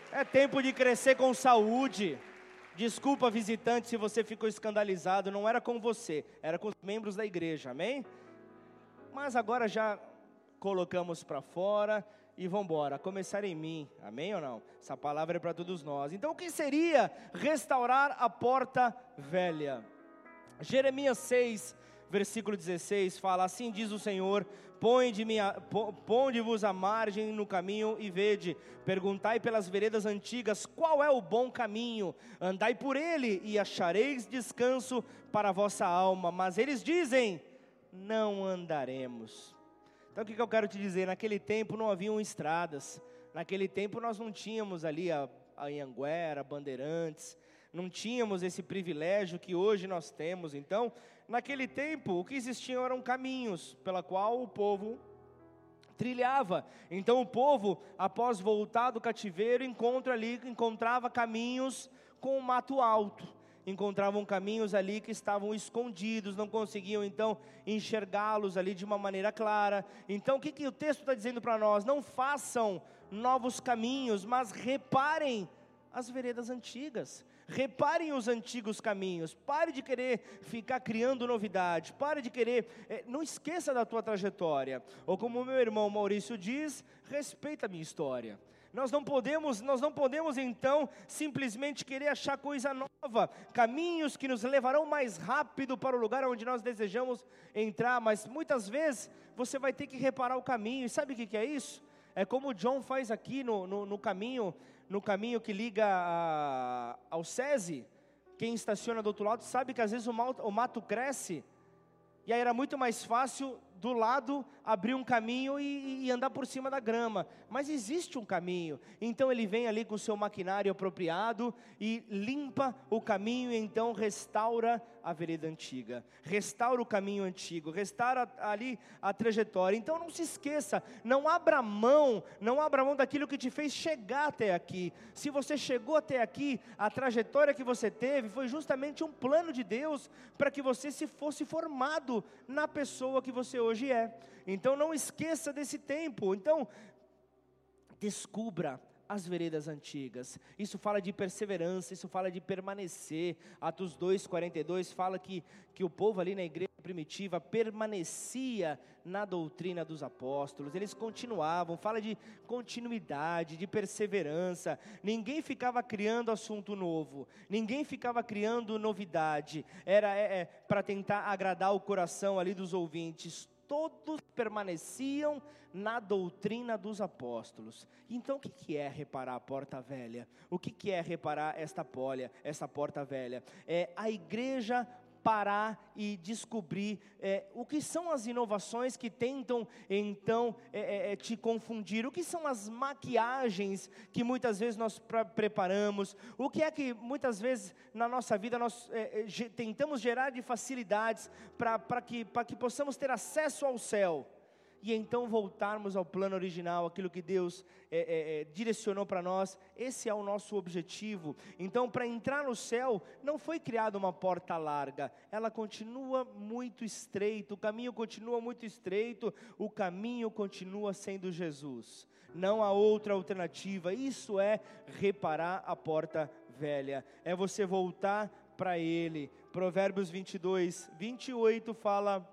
É tempo de crescer com saúde. Desculpa, visitante, se você ficou escandalizado. Não era com você, era com os membros da igreja. Amém? Mas agora já colocamos para fora e vamos embora, começar em mim, amém ou não? Essa palavra é para todos nós. Então o que seria restaurar a porta velha? Jeremias 6, versículo 16 fala, assim diz o Senhor, ponde-vos à margem no caminho e vede, perguntai pelas veredas antigas, qual é o bom caminho? Andai por ele e achareis descanso para a vossa alma, mas eles dizem, não andaremos. Então o que eu quero te dizer, naquele tempo não haviam estradas, naquele tempo nós não tínhamos ali a Anhanguera, Bandeirantes, não tínhamos esse privilégio que hoje nós temos. Então, naquele tempo o que existiam eram caminhos pela qual o povo trilhava. Então o povo, após voltar do cativeiro, encontrava caminhos com o mato alto. Encontravam caminhos ali que estavam escondidos, não conseguiam então enxergá-los ali de uma maneira clara. Então o que o texto está dizendo para nós? Não façam novos caminhos, mas reparem as veredas antigas, reparem os antigos caminhos. Pare de querer ficar criando novidade, pare de querer, não esqueça da tua trajetória. Ou como meu irmão Maurício diz, respeita a minha história. Nós não podemos então simplesmente querer achar coisa nova, caminhos que nos levarão mais rápido para o lugar onde nós desejamos entrar, mas muitas vezes você vai ter que reparar o caminho. E sabe o que é isso? É como o John faz aqui no caminho que liga ao SESI. Quem estaciona do outro lado sabe que às vezes o mato cresce, e aí era muito mais fácil do lado, abrir um caminho e andar por cima da grama, mas existe um caminho. Então ele vem ali com o seu maquinário apropriado e limpa o caminho, e então restaura a vereda antiga, restaura o caminho antigo, restaura ali a trajetória. Então não se esqueça, não abra mão daquilo que te fez chegar até aqui. Se você chegou até aqui, a trajetória que você teve foi justamente um plano de Deus para que você se fosse formado na pessoa que você hoje é. Então não esqueça desse tempo. Então descubra as veredas antigas. Isso fala de perseverança, isso fala de permanecer. Atos 2:42 fala que o povo ali na igreja primitiva permanecia na doutrina dos apóstolos, eles continuavam. Fala de continuidade, de perseverança. Ninguém ficava criando assunto novo, ninguém ficava criando novidade, era para tentar agradar o coração ali dos ouvintes. Todos permaneciam na doutrina dos apóstolos. Então o que é reparar a porta velha? O que é reparar esta porta velha? É a igreja parar e descobrir o que são as inovações que tentam então te confundir, o que são as maquiagens que muitas vezes nós preparamos, o que é que muitas vezes na nossa vida nós tentamos gerar de facilidades para que possamos ter acesso ao céu, e então voltarmos ao plano original, aquilo que Deus direcionou para nós. Esse é o nosso objetivo. Então, para entrar no céu, não foi criada uma porta larga, ela continua muito estreita, o caminho continua muito estreito, o caminho continua sendo Jesus, não há outra alternativa. Isso é reparar a porta velha, é você voltar para Ele. Provérbios 22:28 fala: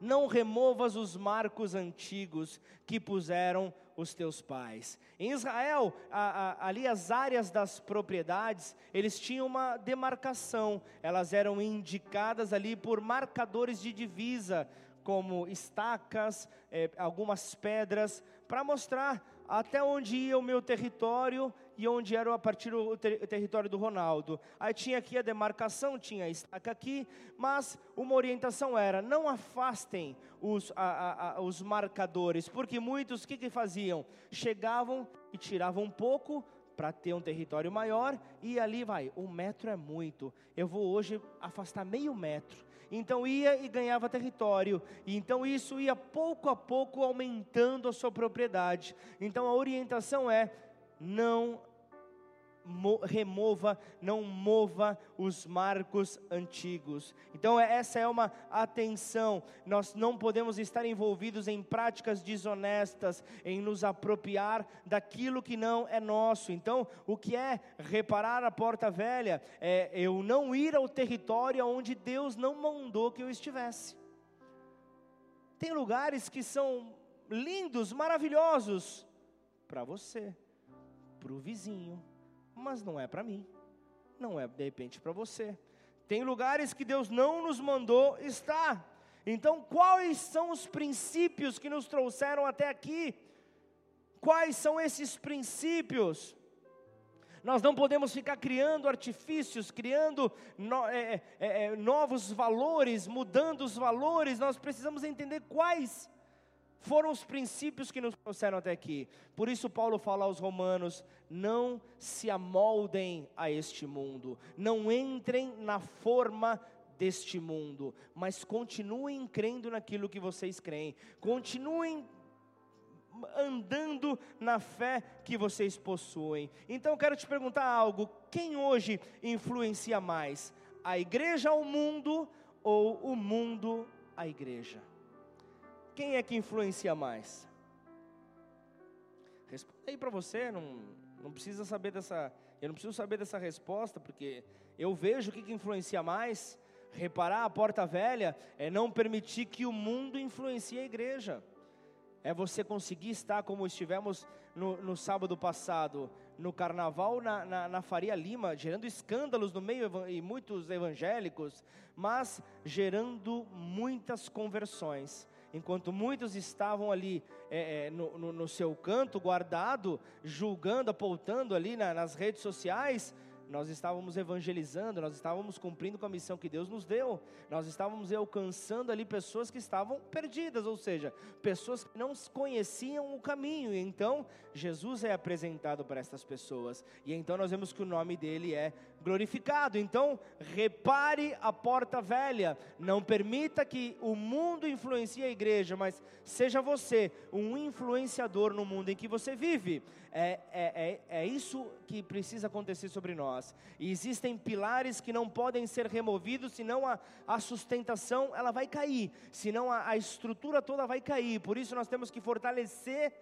não removas os marcos antigos que puseram os teus pais. Em Israel, ali as áreas das propriedades, eles tinham uma demarcação, elas eram indicadas ali por marcadores de divisa, como estacas, algumas pedras, para mostrar até onde ia o meu território e onde era a partir do território do Ronaldo. Aí tinha aqui a demarcação, tinha a estaca aqui, mas uma orientação era: não afastem os marcadores, porque muitos que faziam? Chegavam e tiravam um pouco para ter um território maior, e ali vai, 1 metro é muito, eu vou hoje afastar meio metro. Então ia e ganhava território, e então isso ia pouco a pouco aumentando a sua propriedade. Então a orientação é: não remova, não mova os marcos antigos. Então essa é uma atenção, nós não podemos estar envolvidos em práticas desonestas, em nos apropriar daquilo que não é nosso. Então o que é reparar a porta velha? É eu não ir ao território onde Deus não mandou que eu estivesse. Tem lugares que são lindos, maravilhosos, para você, para o vizinho, mas não é para mim, não é de repente para você. Tem lugares que Deus não nos mandou estar. Então quais são os princípios que nos trouxeram até aqui? Quais são esses princípios? Nós não podemos ficar criando artifícios, criando novos valores, mudando os valores. Nós precisamos entender quais foram os princípios que nos trouxeram até aqui. Por isso Paulo fala aos Romanos: não se amoldem a este mundo, não entrem na forma deste mundo, mas continuem crendo naquilo que vocês creem, continuem andando na fé que vocês possuem. Então eu quero te perguntar algo: quem hoje influencia mais, a igreja ao mundo, ou o mundo à igreja? Quem é que influencia mais? Responda aí para você, não precisa saber dessa, eu não preciso saber dessa resposta, porque eu vejo o que influencia mais. Reparar a porta velha é não permitir que o mundo influencie a igreja. É você conseguir estar como estivemos no sábado passado, no carnaval, na Faria Lima, gerando escândalos no meio, e muitos evangélicos, mas gerando muitas conversões. Enquanto muitos estavam ali no seu canto guardado, julgando, apontando ali nas redes sociais, nós estávamos evangelizando, nós estávamos cumprindo com a missão que Deus nos deu, nós estávamos alcançando ali pessoas que estavam perdidas, ou seja, pessoas que não conheciam o caminho, e então Jesus é apresentado para estas pessoas, e então nós vemos que o nome dele é glorificado. Então repare a porta velha, não permita que o mundo influencie a igreja, mas seja você um influenciador no mundo em que você vive. É isso que precisa acontecer sobre nós. E existem pilares que não podem ser removidos, senão a sustentação ela vai cair, senão a estrutura toda vai cair. Por isso nós temos que fortalecer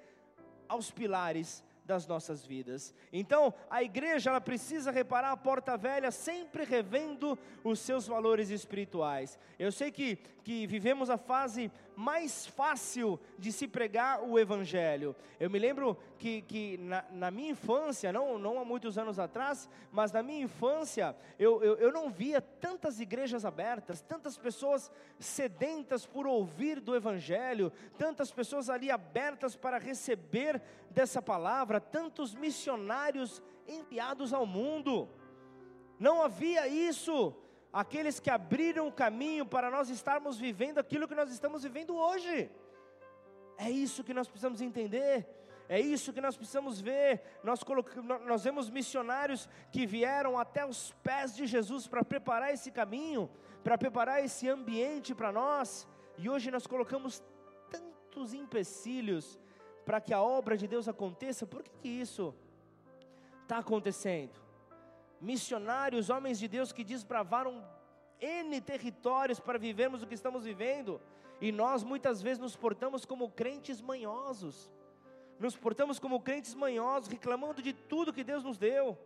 aos pilares das nossas vidas. Então a igreja ela precisa reparar a porta velha, sempre revendo os seus valores espirituais. Eu sei que vivemos a fase mais fácil de se pregar o evangelho. Eu me lembro que na minha infância, não há muitos anos atrás, mas na minha infância eu não via tantas igrejas abertas, tantas pessoas sedentas por ouvir do evangelho, tantas pessoas ali abertas para receber dessa palavra, tantos missionários enviados ao mundo. Não havia isso, aqueles que abriram o caminho para nós estarmos vivendo aquilo que nós estamos vivendo hoje. É isso que nós precisamos entender, é isso que nós precisamos ver. Nós vemos missionários que vieram até os pés de Jesus para preparar esse caminho, para preparar esse ambiente para nós, e hoje nós colocamos tantos empecilhos para que a obra de Deus aconteça. Por que isso está acontecendo? Missionários, homens de Deus que desbravaram N territórios para vivermos o que estamos vivendo, e nós muitas vezes nos portamos como crentes manhosos, reclamando de tudo que Deus nos deu.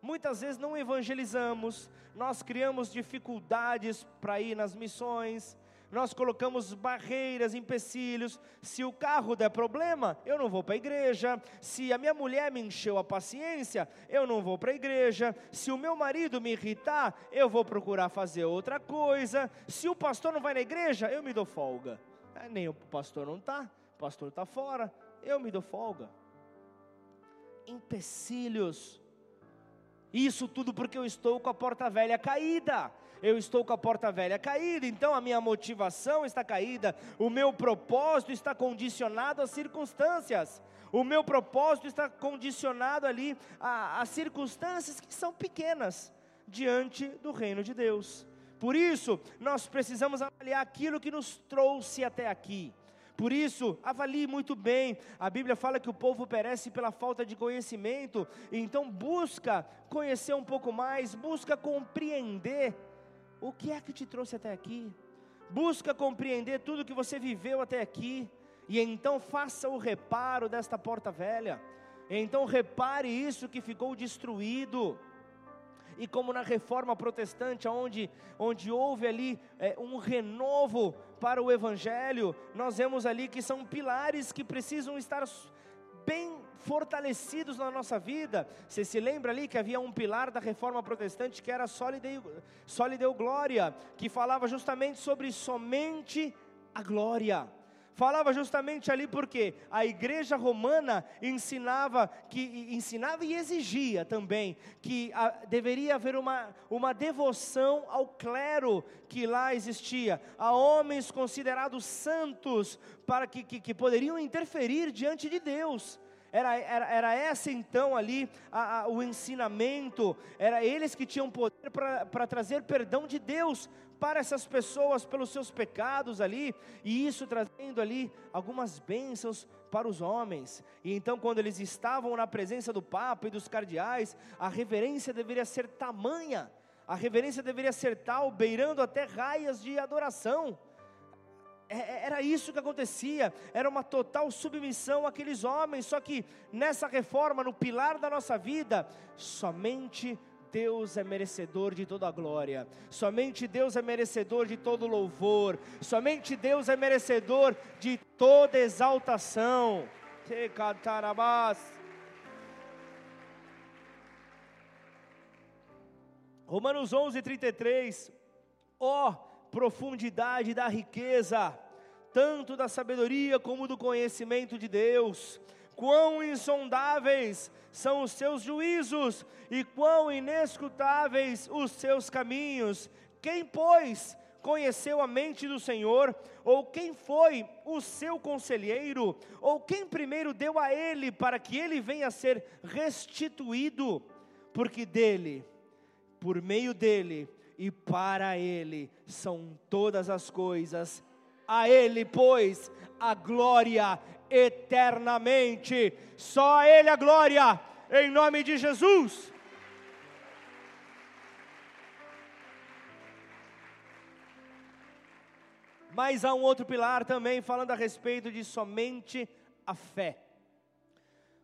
Muitas vezes não evangelizamos, nós criamos dificuldades para ir nas missões, nós colocamos barreiras, empecilhos. Se o carro der problema, eu não vou para a igreja. Se a minha mulher me encheu a paciência, eu não vou para a igreja. Se o meu marido me irritar, eu vou procurar fazer outra coisa. Se o pastor não vai na igreja, eu me dou folga. Nem o pastor não está, o pastor está fora, eu me dou folga. Empecilhos. Isso tudo porque eu estou com a porta velha caída. Então a minha motivação está caída, o meu propósito está condicionado às circunstâncias, o meu propósito está condicionado ali a circunstâncias que são pequenas diante do reino de Deus. Por isso nós precisamos avaliar aquilo que nos trouxe até aqui. Por isso, avalie muito bem. A Bíblia fala que o povo perece pela falta de conhecimento, então busca conhecer um pouco mais, busca compreender o que é que te trouxe até aqui, busca compreender tudo que você viveu até aqui, e então faça o reparo desta porta velha. Então repare isso que ficou destruído. E como na Reforma Protestante, onde houve ali um renovo para o Evangelho, nós vemos ali que são pilares que precisam estar bem fortalecidos na nossa vida. Você se lembra ali que havia um pilar da Reforma Protestante que era só lhe deu glória, que falava justamente sobre somente a glória. Falava justamente ali porque a igreja romana ensinava e exigia também que deveria haver uma devoção ao clero que lá existia, a homens considerados santos, para que poderiam interferir diante de Deus. Era essa então ali o ensinamento, era eles que tinham poder para trazer perdão de Deus para essas pessoas pelos seus pecados ali, e isso trazendo ali algumas bênçãos para os homens. E então quando eles estavam na presença do Papa e dos cardeais, a reverência deveria ser tamanha, a reverência deveria ser tal, beirando até raias de adoração. Era isso que acontecia, era uma total submissão àqueles homens. Só que nessa reforma, no pilar da nossa vida, somente Deus é merecedor de toda a glória, somente Deus é merecedor de todo louvor, somente Deus é merecedor de toda exaltação. Romanos 11:33, ó profundidade da riqueza, tanto da sabedoria como do conhecimento de Deus, quão insondáveis são os seus juízos, e quão inescrutáveis os seus caminhos. Quem, pois, conheceu a mente do Senhor? Ou quem foi o seu conselheiro? Ou quem primeiro deu a ele, para que ele venha a ser restituído? Porque dele, por meio dele e para ele são todas as coisas. A ele, pois, a glória eternamente. Só a ele a glória, em nome de Jesus. Mas há um outro pilar também, falando a respeito de somente a fé.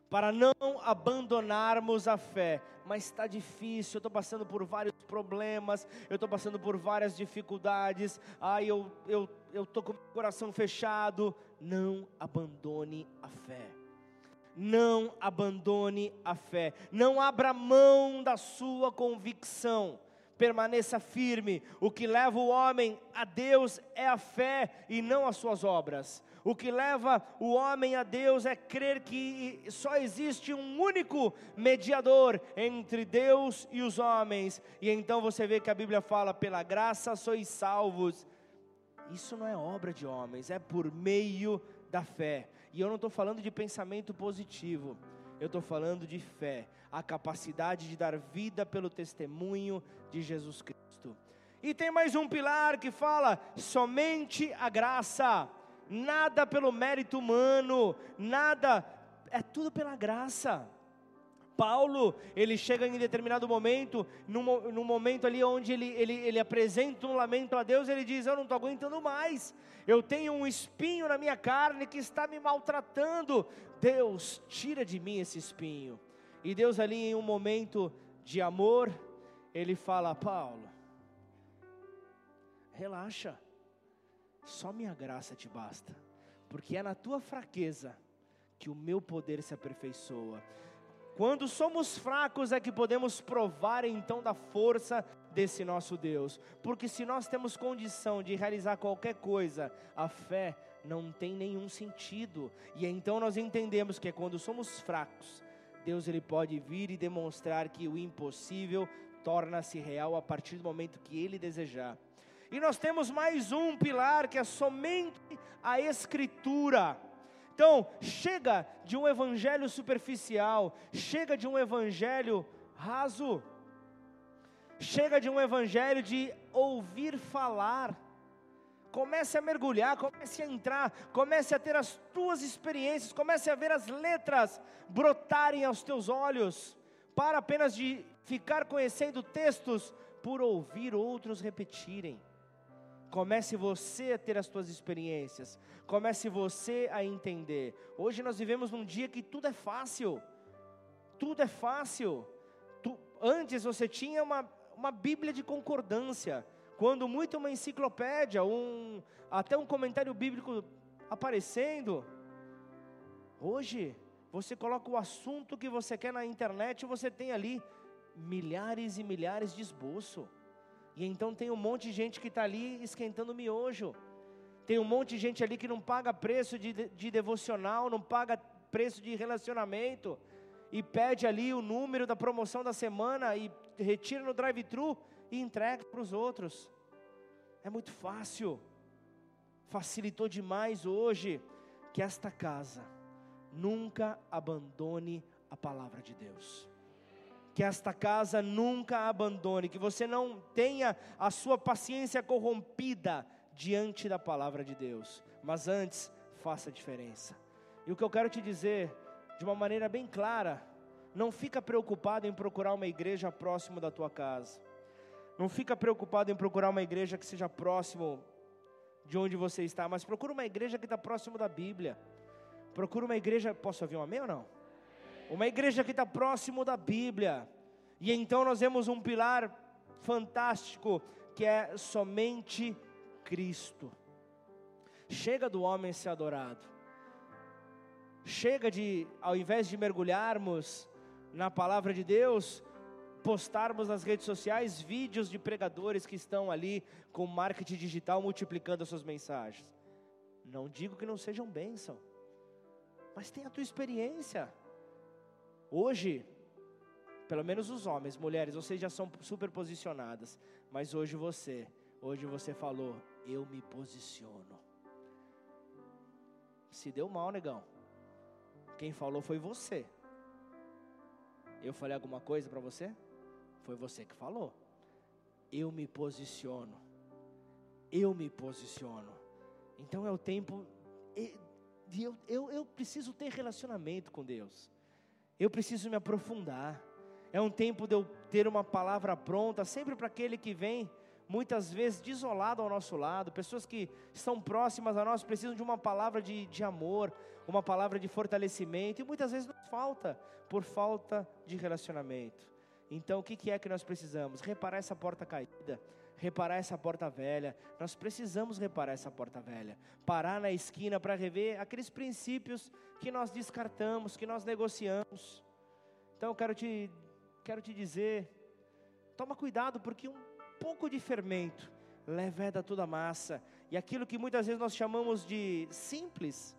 Para não abandonarmos a fé. Mas está difícil, eu estou passando por vários problemas, eu estou passando por várias dificuldades, eu estou com o coração fechado. Não abandone a fé. Não abandone a fé. Não abra mão da sua convicção. Permaneça firme. O que leva o homem a Deus é a fé e não as suas obras. O que leva o homem a Deus é crer que só existe um único mediador entre Deus e os homens. E então você vê que a Bíblia fala: pela graça sois salvos. Isso não é obra de homens, é por meio da fé. E eu não estou falando de pensamento positivo. Eu estou falando de fé, a capacidade de dar vida pelo testemunho de Jesus Cristo. E tem mais um pilar que fala: somente a graça, nada pelo mérito humano, nada, é tudo pela graça. Paulo, ele chega em determinado momento, num momento ali onde ele apresenta um lamento a Deus, ele diz: eu não estou aguentando mais, eu tenho um espinho na minha carne que está me maltratando, Deus, tira de mim esse espinho. E Deus ali, em um momento de amor, ele fala: Paulo, relaxa, só minha graça te basta, porque é na tua fraqueza que o meu poder se aperfeiçoa. Quando somos fracos é que podemos provar então da força desse nosso Deus. Porque se nós temos condição de realizar qualquer coisa, a fé não tem nenhum sentido. E então nós entendemos que quando somos fracos, Deus ele pode vir e demonstrar que o impossível torna-se real a partir do momento que Ele desejar. E nós temos mais um pilar, que é somente a Escritura. Então, chega de um evangelho superficial, chega de um evangelho raso, chega de um evangelho de ouvir falar. Comece a mergulhar, comece a entrar, comece a ter as tuas experiências, comece a ver as letras brotarem aos teus olhos. Para apenas de ficar conhecendo textos por ouvir outros repetirem. Comece você a ter as suas experiências, comece você a entender. Hoje nós vivemos num dia que tudo é fácil, tudo é fácil. Antes você tinha uma Bíblia de concordância, quando muito uma enciclopédia, até um comentário bíblico aparecendo. Hoje você coloca o assunto que você quer na internet e você tem ali milhares e milhares de esboço. E então tem um monte de gente que está ali esquentando miojo. Tem um monte de gente ali que não paga preço de devocional, não paga preço de relacionamento. E pede ali o número da promoção da semana e retira no drive-thru e entrega para os outros. É muito fácil. Facilitou demais hoje. Que esta casa nunca abandone a palavra de Deus. Que esta casa nunca abandone, que você não tenha a sua paciência corrompida diante da palavra de Deus. Mas antes, faça a diferença. E o que eu quero te dizer, de uma maneira bem clara, não fica preocupado em procurar uma igreja próximo da tua casa. Não fica preocupado em procurar uma igreja que seja próximo de onde você está, mas procura uma igreja que está próximo da Bíblia. Procura uma igreja, posso ouvir um amém ou não? Uma igreja que está próximo da Bíblia. E então nós vemos um pilar fantástico, que é somente Cristo. Chega do homem ser adorado. Chega de, ao invés de mergulharmos na palavra de Deus, postarmos nas redes sociais vídeos de pregadores que estão ali com marketing digital multiplicando as suas mensagens. Não digo que não sejam bênção. mas tem a tua experiência. Hoje, pelo menos os homens, mulheres, vocês já são super posicionadas, mas hoje você falou, eu me posiciono. Se deu mal, negão. Quem falou foi você. Eu falei alguma coisa para você? Foi você que falou. Eu me posiciono. Eu me posiciono. Então é o tempo. Eu preciso ter relacionamento com Deus. Eu preciso me aprofundar. É um tempo de eu ter uma palavra pronta, sempre para aquele que vem, muitas vezes desolado ao nosso lado. Pessoas que estão próximas a nós precisam de uma palavra de amor, uma palavra de fortalecimento. E muitas vezes nos falta, por falta de relacionamento. Então o que é que nós precisamos? Reparar essa porta caída, reparar essa porta velha. Nós precisamos reparar essa porta velha. Parar na esquina para rever aqueles princípios que nós descartamos, que nós negociamos. Então eu quero te dizer, toma cuidado, porque um pouco de fermento leveda toda a massa. E aquilo que muitas vezes nós chamamos de simples,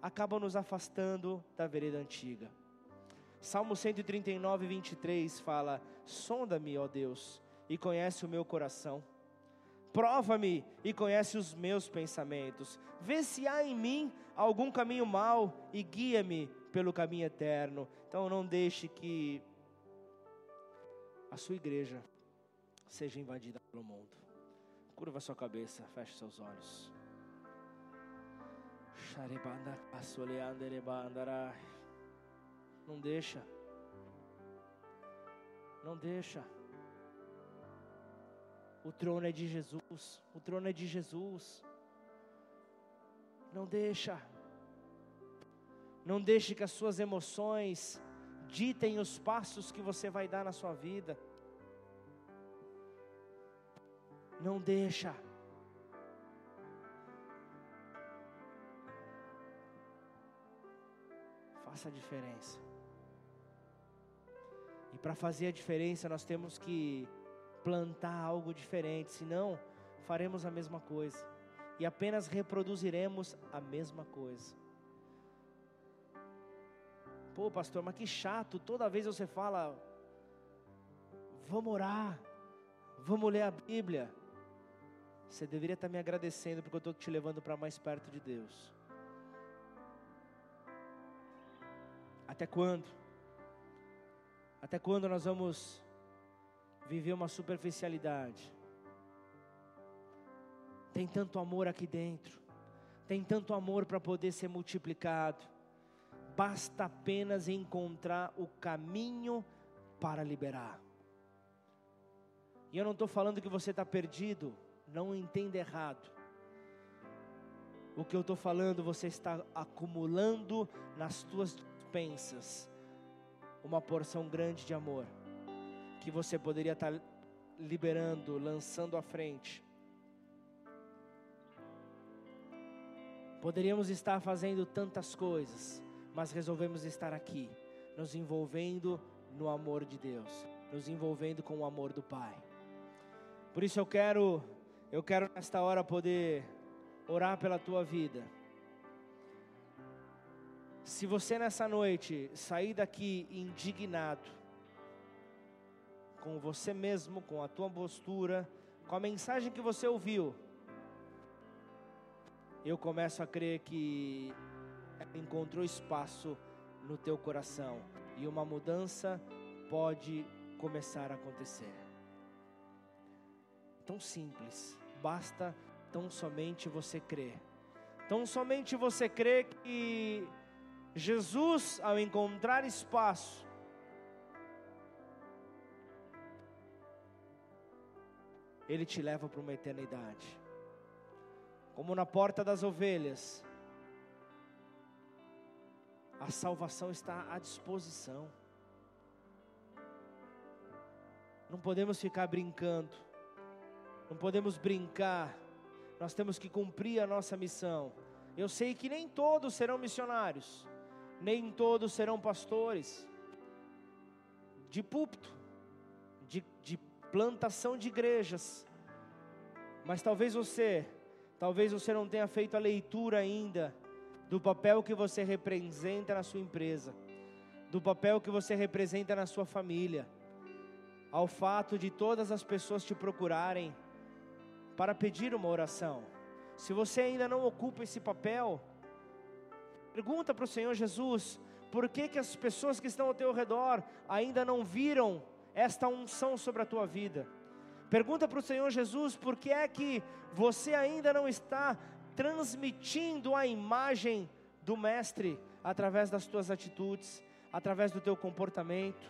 acaba nos afastando da vereda antiga. Salmo 139, 23 fala, sonda-me, ó Deus, e conhece o meu coração. Prova-me e conhece os meus pensamentos. Vê se há em mim algum caminho mau e guia-me pelo caminho eterno. Então não deixe que a sua igreja seja invadida pelo mundo. Curva sua cabeça, feche seus olhos. Não deixa. Não deixa. O trono é de Jesus. O trono é de Jesus. Não deixa. Não deixe que as suas emoções ditem os passos que você vai dar na sua vida. Não deixa. Faça a diferença. E para fazer a diferença nós temos que plantar algo diferente, senão faremos a mesma coisa e apenas reproduziremos a mesma coisa. Pô, pastor, mas que chato, toda vez você fala, vamos orar, vamos ler a Bíblia. Você deveria estar me agradecendo, porque eu estou te levando para mais perto de Deus. Até quando? Até quando nós vamos viver uma superficialidade? Tem tanto amor aqui dentro, tem tanto amor para poder ser multiplicado. Basta apenas encontrar o caminho para liberar. E eu não estou falando que você está perdido, não entenda errado. O que eu estou falando, você está acumulando nas tuas despensas uma porção grande de amor, que você poderia estar liberando, lançando à frente. Poderíamos estar fazendo tantas coisas, mas resolvemos estar aqui, nos envolvendo no amor de Deus, nos envolvendo com o amor do Pai. Por isso eu quero nesta hora poder orar pela tua vida. Se você nessa noite sair daqui indignado com você mesmo, com a tua postura, com a mensagem que você ouviu, eu começo a crer que ela encontrou espaço no teu coração e uma mudança pode começar a acontecer. Tão simples, basta tão somente você crer. Tão somente você crer que Jesus, ao encontrar espaço, Ele te leva para uma eternidade. Como na porta das ovelhas, a salvação está à disposição. Não podemos ficar brincando, não podemos brincar, nós temos que cumprir a nossa missão. Eu sei que nem todos serão missionários, nem todos serão pastores de púlpito, de plantação de igrejas, mas talvez você não tenha feito a leitura ainda do papel que você representa na sua empresa, do papel que você representa na sua família, ao fato de todas as pessoas te procurarem para pedir uma oração. Se você ainda não ocupa esse papel, pergunta para o Senhor Jesus, por que que as pessoas que estão ao teu redor ainda não viram esta unção sobre a tua vida? Pergunta para o Senhor Jesus, por que é que você ainda não está transmitindo a imagem do Mestre através das tuas atitudes, através do teu comportamento?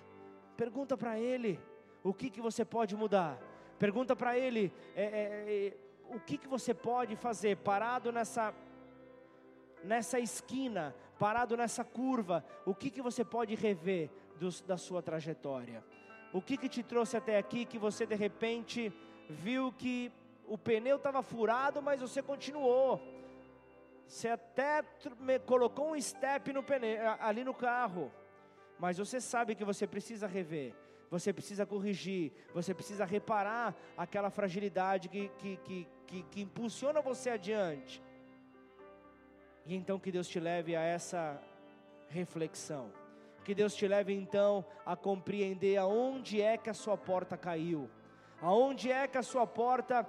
Pergunta para Ele o que você pode mudar. Pergunta para Ele o que você pode fazer parado nessa esquina, parado nessa curva. O que você pode rever da sua trajetória? O que te trouxe até aqui, que você de repente viu que o pneu estava furado, mas você continuou. Você até colocou um step no pneu, ali no carro. Mas você sabe que você precisa rever, você precisa corrigir, você precisa reparar aquela fragilidade que impulsiona você adiante. E então que Deus te leve a essa reflexão. Que Deus te leve então a compreender aonde é que a sua porta caiu, aonde é que a sua porta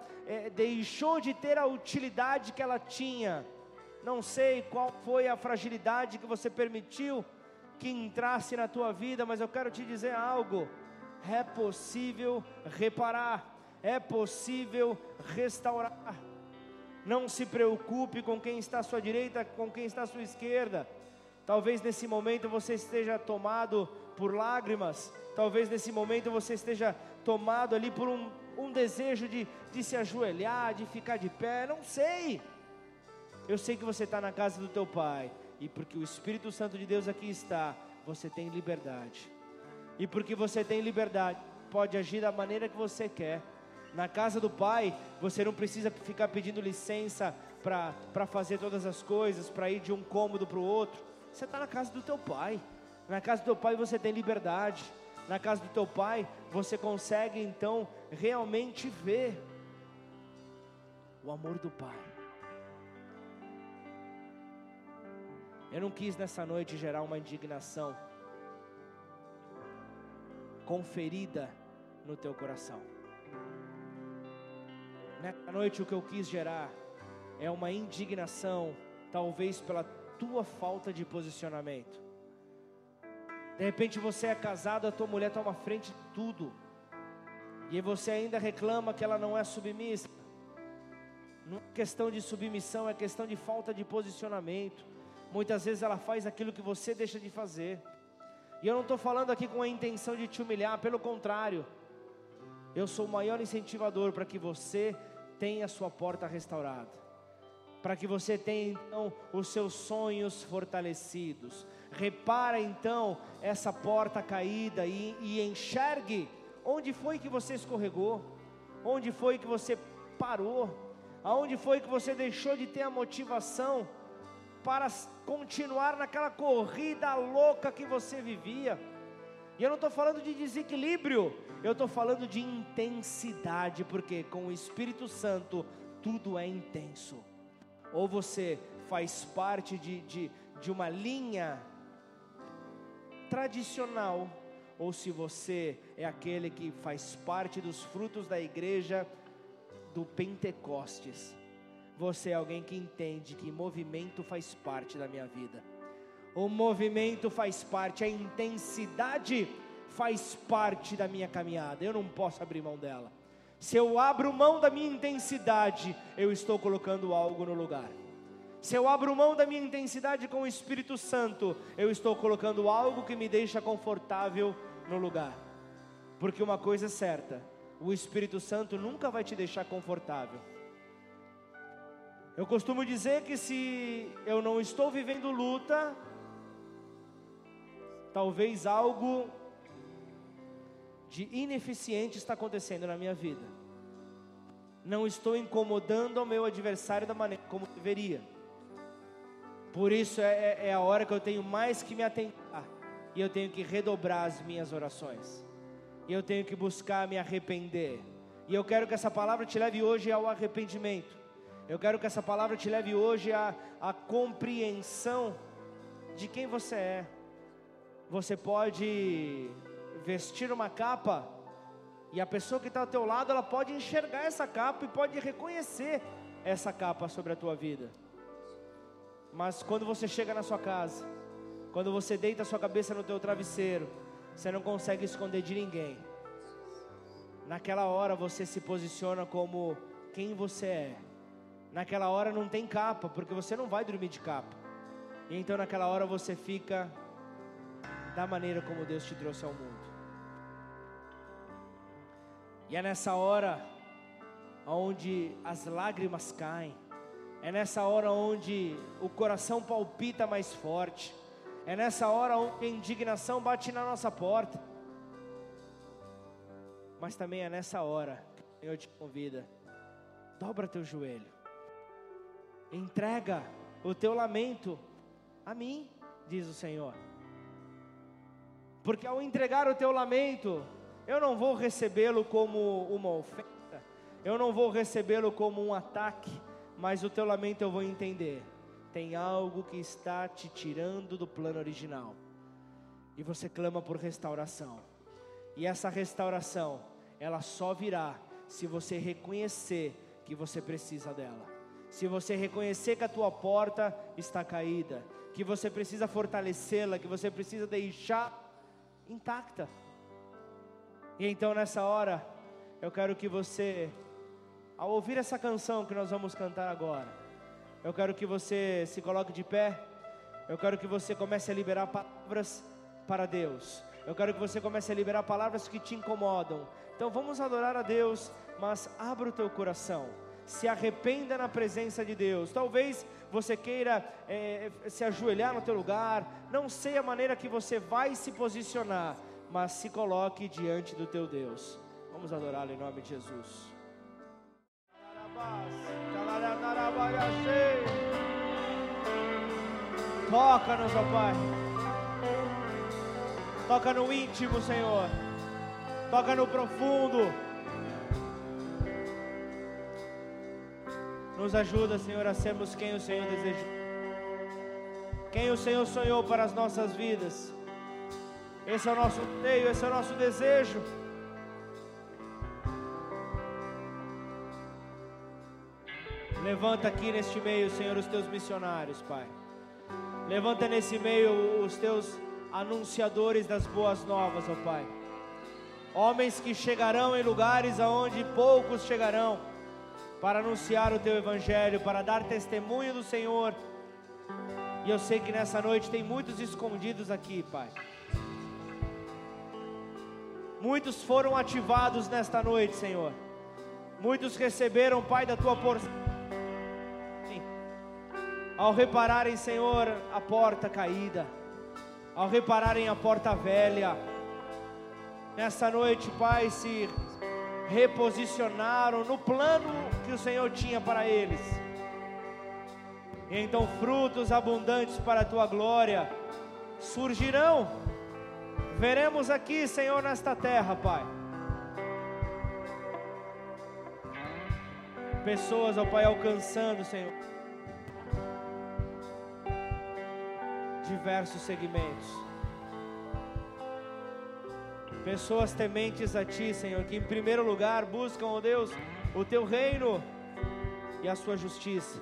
deixou de ter a utilidade que ela tinha. Não sei qual foi a fragilidade que você permitiu que entrasse na tua vida, mas eu quero te dizer algo: é possível reparar, é possível restaurar. Não se preocupe com quem está à sua direita, com quem está à sua esquerda. Talvez nesse momento você esteja tomado por lágrimas. Talvez nesse momento você esteja tomado ali por um desejo de se ajoelhar, de ficar de pé. Não sei. Eu sei que você está na casa do teu Pai. E porque o Espírito Santo de Deus aqui está, você tem liberdade. E porque você tem liberdade, pode agir da maneira que você quer. Na casa do Pai, você não precisa ficar pedindo licença para fazer todas as coisas, para ir de um cômodo para o outro. Você está na casa do teu Pai. Na casa do teu Pai você tem liberdade. Na casa do teu Pai você consegue então realmente ver o amor do Pai. Eu não quis nessa noite gerar uma indignação conferida no teu coração. Nessa noite o que eu quis gerar é uma indignação, talvez pela tua falta de posicionamento. De repente você é casado, a tua mulher toma frente de tudo, e você ainda reclama que ela não é submissa. Não é questão de submissão, é questão de falta de posicionamento. Muitas vezes ela faz aquilo que você deixa de fazer. E eu não estou falando aqui com a intenção de te humilhar, pelo contrário, eu sou o maior incentivador para que você tenha a sua porta restaurada, para que você tenha então os seus sonhos fortalecidos. Repara então essa porta caída e enxergue onde foi que você escorregou, onde foi que você parou, aonde foi que você deixou de ter a motivação para continuar naquela corrida louca que você vivia. E eu não estou falando de desequilíbrio, eu estou falando de intensidade, porque com o Espírito Santo tudo é intenso. Ou você faz parte de uma linha tradicional, ou se você é aquele que faz parte dos frutos da igreja do Pentecostes. Você é alguém que entende que movimento faz parte da minha vida. O movimento faz parte, a intensidade faz parte da minha caminhada. Eu não posso abrir mão dela. Se eu abro mão da minha intensidade, eu estou colocando algo no lugar. Se eu abro mão da minha intensidade com o Espírito Santo, eu estou colocando algo que me deixa confortável no lugar. Porque uma coisa é certa, o Espírito Santo nunca vai te deixar confortável. Eu costumo dizer que se eu não estou vivendo luta, talvez algo de ineficiente está acontecendo na minha vida. Não estou incomodando ao meu adversário da maneira como deveria. Por isso é a hora que eu tenho mais que me atentar, e eu tenho que redobrar as minhas orações, e eu tenho que buscar me arrepender. E eu quero que essa palavra te leve hoje ao arrependimento. Eu quero que essa palavra te leve hoje à compreensão de quem você é. Você pode vestir uma capa e a pessoa que está ao teu lado, ela pode enxergar essa capa e pode reconhecer essa capa sobre a tua vida. Mas quando você chega na sua casa, quando você deita a sua cabeça no teu travesseiro, você não consegue esconder de ninguém. Naquela hora você se posiciona como quem você é. Naquela hora não tem capa, porque você não vai dormir de capa. E então naquela hora você fica da maneira como Deus te trouxe ao mundo. E é nessa hora onde as lágrimas caem. É nessa hora onde o coração palpita mais forte. É nessa hora onde a indignação bate na nossa porta. Mas também é nessa hora que o Senhor te convida. Dobra teu joelho. Entrega o teu lamento a mim, diz o Senhor. Porque ao entregar o teu lamento, eu não vou recebê-lo como uma ofensa, eu não vou recebê-lo como um ataque, mas o teu lamento eu vou entender. Tem algo que está te tirando do plano original. E você clama por restauração. E essa restauração, ela só virá se você reconhecer que você precisa dela. Se você reconhecer que a tua porta está caída, que você precisa fortalecê-la, que você precisa deixar intacta. E então nessa hora, eu quero que você, ao ouvir essa canção que nós vamos cantar agora, eu quero que você se coloque de pé, eu quero que você comece a liberar palavras para Deus, eu quero que você comece a liberar palavras que te incomodam. Então vamos adorar a Deus, mas abra o teu coração, se arrependa na presença de Deus. Talvez você queira se ajoelhar no teu lugar, não sei a maneira que você vai se posicionar, mas se coloque diante do teu Deus. Vamos adorá-lo em nome de Jesus. Toca-nos, ó Pai. Toca no íntimo, Senhor. Toca no profundo. Nos ajuda, Senhor, a sermos quem o Senhor deseja, quem o Senhor sonhou para as nossas vidas. Esse é o nosso anseio, esse é o nosso desejo. Levanta aqui neste meio, Senhor, os teus missionários, Pai. Levanta nesse meio os teus anunciadores das boas novas, ó Pai. Homens que chegarão em lugares aonde poucos chegarão, para anunciar o teu evangelho, para dar testemunho do Senhor. E eu sei que nessa noite tem muitos escondidos aqui, Pai. Muitos foram ativados nesta noite, Senhor. Muitos receberam, Pai, da Tua porção. Ao repararem, Senhor, a porta caída, ao repararem a porta velha, nesta noite, Pai, se reposicionaram no plano que o Senhor tinha para eles. E então frutos abundantes para a Tua glória surgirão. Veremos aqui, Senhor, nesta terra, Pai. Pessoas, ó Pai, alcançando, Senhor, diversos segmentos. Pessoas tementes a Ti, Senhor, que em primeiro lugar buscam, ó Deus, o Teu reino e a Sua justiça.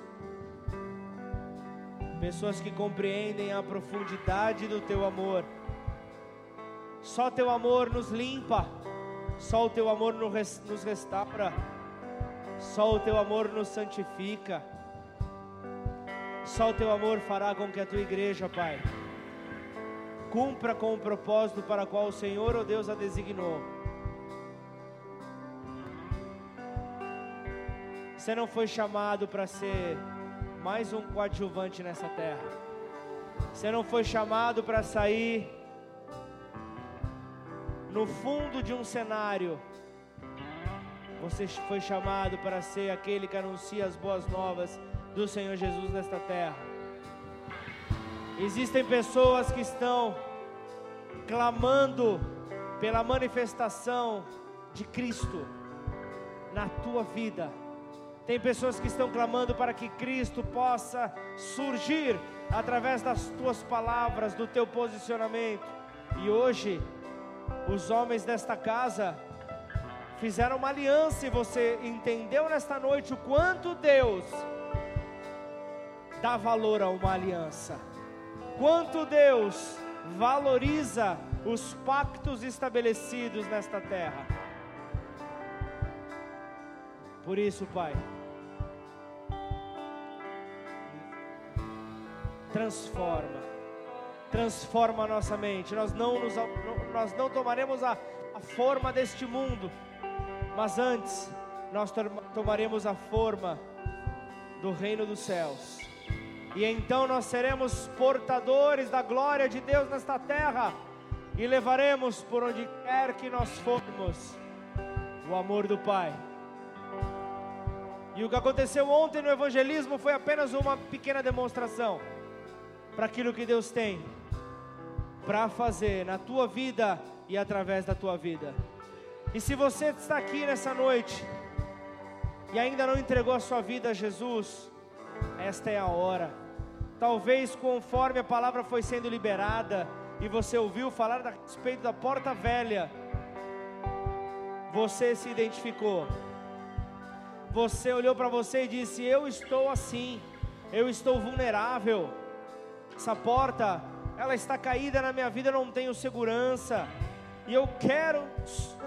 Pessoas que compreendem a profundidade do Teu amor. Só Teu amor nos limpa, só o Teu amor nos restaura, só o Teu amor nos santifica, só o Teu amor fará com que a Tua igreja, Pai, cumpra com o propósito para o qual o Senhor, ó Deus, a designou. Você não foi chamado para ser mais um coadjuvante nessa terra, você não foi chamado para sair no fundo de um cenário. Você foi chamado para ser aquele que anuncia as boas novas do Senhor Jesus nesta terra. Existem pessoas que estão clamando pela manifestação de Cristo na tua vida, Tem pessoas que estão clamando para que Cristo possa surgir através das tuas palavras, do teu posicionamento. E hoje, os homens desta casa fizeram uma aliança, e você entendeu nesta noite o quanto Deus dá valor a uma aliança, quanto Deus valoriza os pactos estabelecidos nesta terra. Por isso, Pai, transforma a nossa mente. Nós não tomaremos a forma deste mundo, mas antes nós tomaremos a forma do reino dos céus. E então nós seremos portadores da glória de Deus nesta terra, e levaremos por onde quer que nós formos o amor do Pai. E o que aconteceu ontem no evangelismo foi apenas uma pequena demonstração para aquilo que Deus tem para fazer na tua vida e através da tua vida. E se você está aqui nessa noite e ainda não entregou a sua vida a Jesus, esta é a hora. Talvez conforme a palavra foi sendo liberada e você ouviu falar a respeito da porta velha, você se identificou. Você olhou para você e disse: eu estou assim, eu estou vulnerável, essa porta, ela está caída na minha vida, eu não tenho segurança. E eu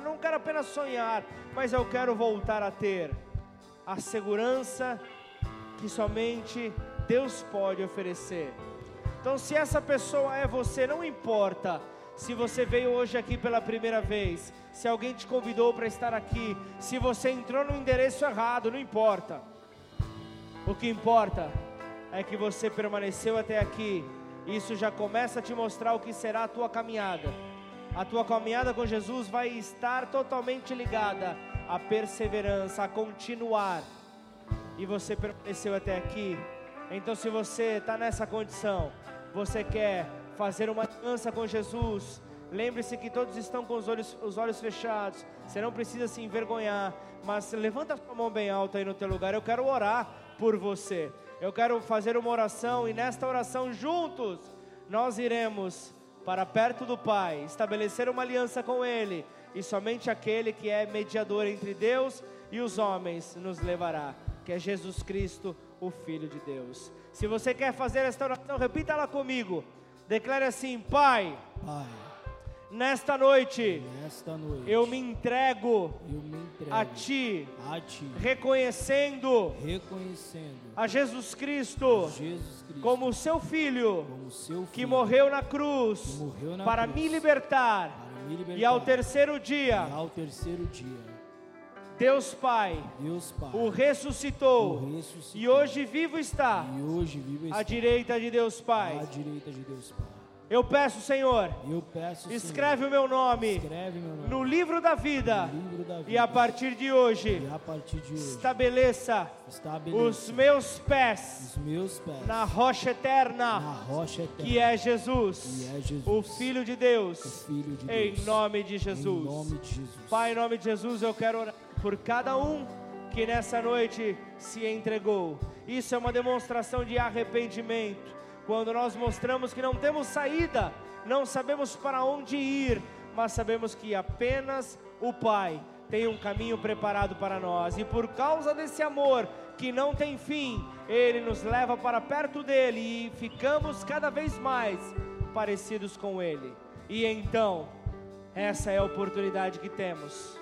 não quero apenas sonhar, mas eu quero voltar a ter a segurança que somente Deus pode oferecer. Então, se essa pessoa é você, não importa se você veio hoje aqui pela primeira vez, se alguém te convidou para estar aqui, se você entrou no endereço errado, não importa. O que importa é que você permaneceu até aqui. Isso já começa a te mostrar o que será a tua caminhada. A tua caminhada com Jesus vai estar totalmente ligada à perseverança, a continuar. E você permaneceu até aqui. Então, se você está nessa condição, você quer fazer uma aliança com Jesus, lembre-se que todos estão com os olhos fechados. Você não precisa se envergonhar, mas levanta a sua mão bem alta aí no teu lugar. Eu quero orar por você. Eu quero fazer uma oração, e nesta oração juntos nós iremos para perto do Pai, estabelecer uma aliança com Ele, e somente aquele que é mediador entre Deus e os homens nos levará, que é Jesus Cristo, o Filho de Deus. Se você quer fazer esta oração, repita ela comigo, declare assim: Pai, Nesta noite eu me entrego a ti reconhecendo a Jesus Cristo como o seu filho, que morreu na cruz, para me libertar, e ao terceiro dia Deus Pai o ressuscitou e hoje vivo está à direita de Deus Pai. Eu peço, Senhor, escreve o meu nome no livro da vida, e a partir de hoje estabeleça os meus pés na rocha eterna, que é Jesus, o Filho de Deus, em nome de Jesus. Pai, em nome de Jesus, eu quero orar por cada um que nessa noite se entregou. Isso é uma demonstração de arrependimento. Quando nós mostramos que não temos saída, não sabemos para onde ir, mas sabemos que apenas o Pai tem um caminho preparado para nós. E por causa desse amor que não tem fim, Ele nos leva para perto dEle, e ficamos cada vez mais parecidos com Ele. E então, essa é a oportunidade que temos.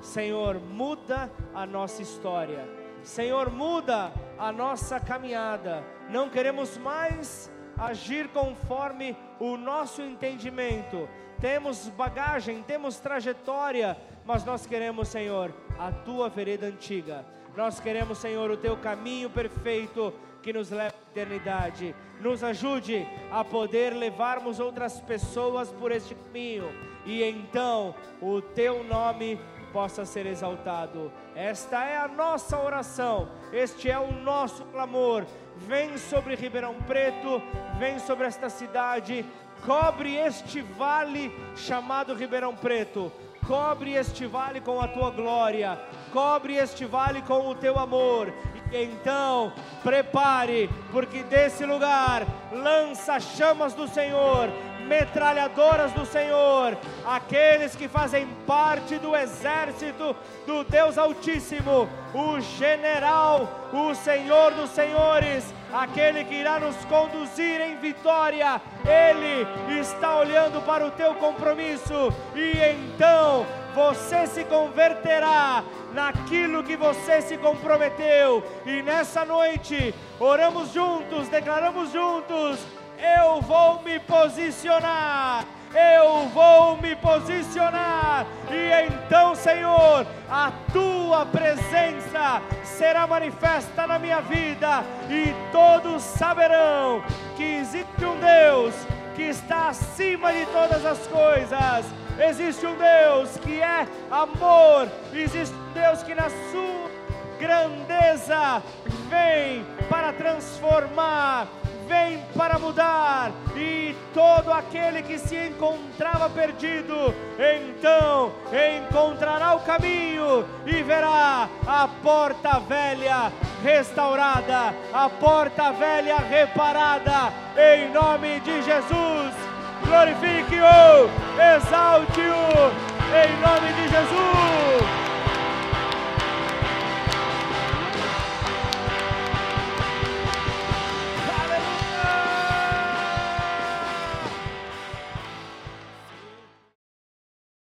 Senhor, muda a nossa história. Senhor, muda a nossa caminhada. Não queremos mais agir conforme o nosso entendimento. Temos bagagem, temos trajetória, mas nós queremos, Senhor, a Tua vereda antiga. Nós queremos, Senhor, o Teu caminho perfeito que nos leva à eternidade. Nos ajude a poder levarmos outras pessoas por este caminho, e então o Teu nome possa ser exaltado. Esta é a nossa oração, este é o nosso clamor. Vem sobre Ribeirão Preto, vem sobre esta cidade, cobre este vale chamado Ribeirão Preto, cobre este vale com a tua glória, cobre este vale com o teu amor, e então prepare, porque desse lugar lança chamas do Senhor, metralhadoras do Senhor, aqueles que fazem parte do exército do Deus Altíssimo, o general, o Senhor dos senhores, aquele que irá nos conduzir em vitória. Ele está olhando para o teu compromisso, e então você se converterá naquilo que você se comprometeu. E nessa noite oramos juntos, declaramos juntos: eu vou me posicionar, eu vou me posicionar. E então, Senhor, a Tua presença será manifesta na minha vida, e todos saberão que existe um Deus que está acima de todas as coisas. Existe um Deus que é amor, existe um Deus que na Sua grandeza vem para transformar, vem para mudar, e todo aquele que se encontrava perdido, então encontrará o caminho e verá a porta velha restaurada, a porta velha reparada, em nome de Jesus. Glorifique-o, exalte-o, em nome de Jesus.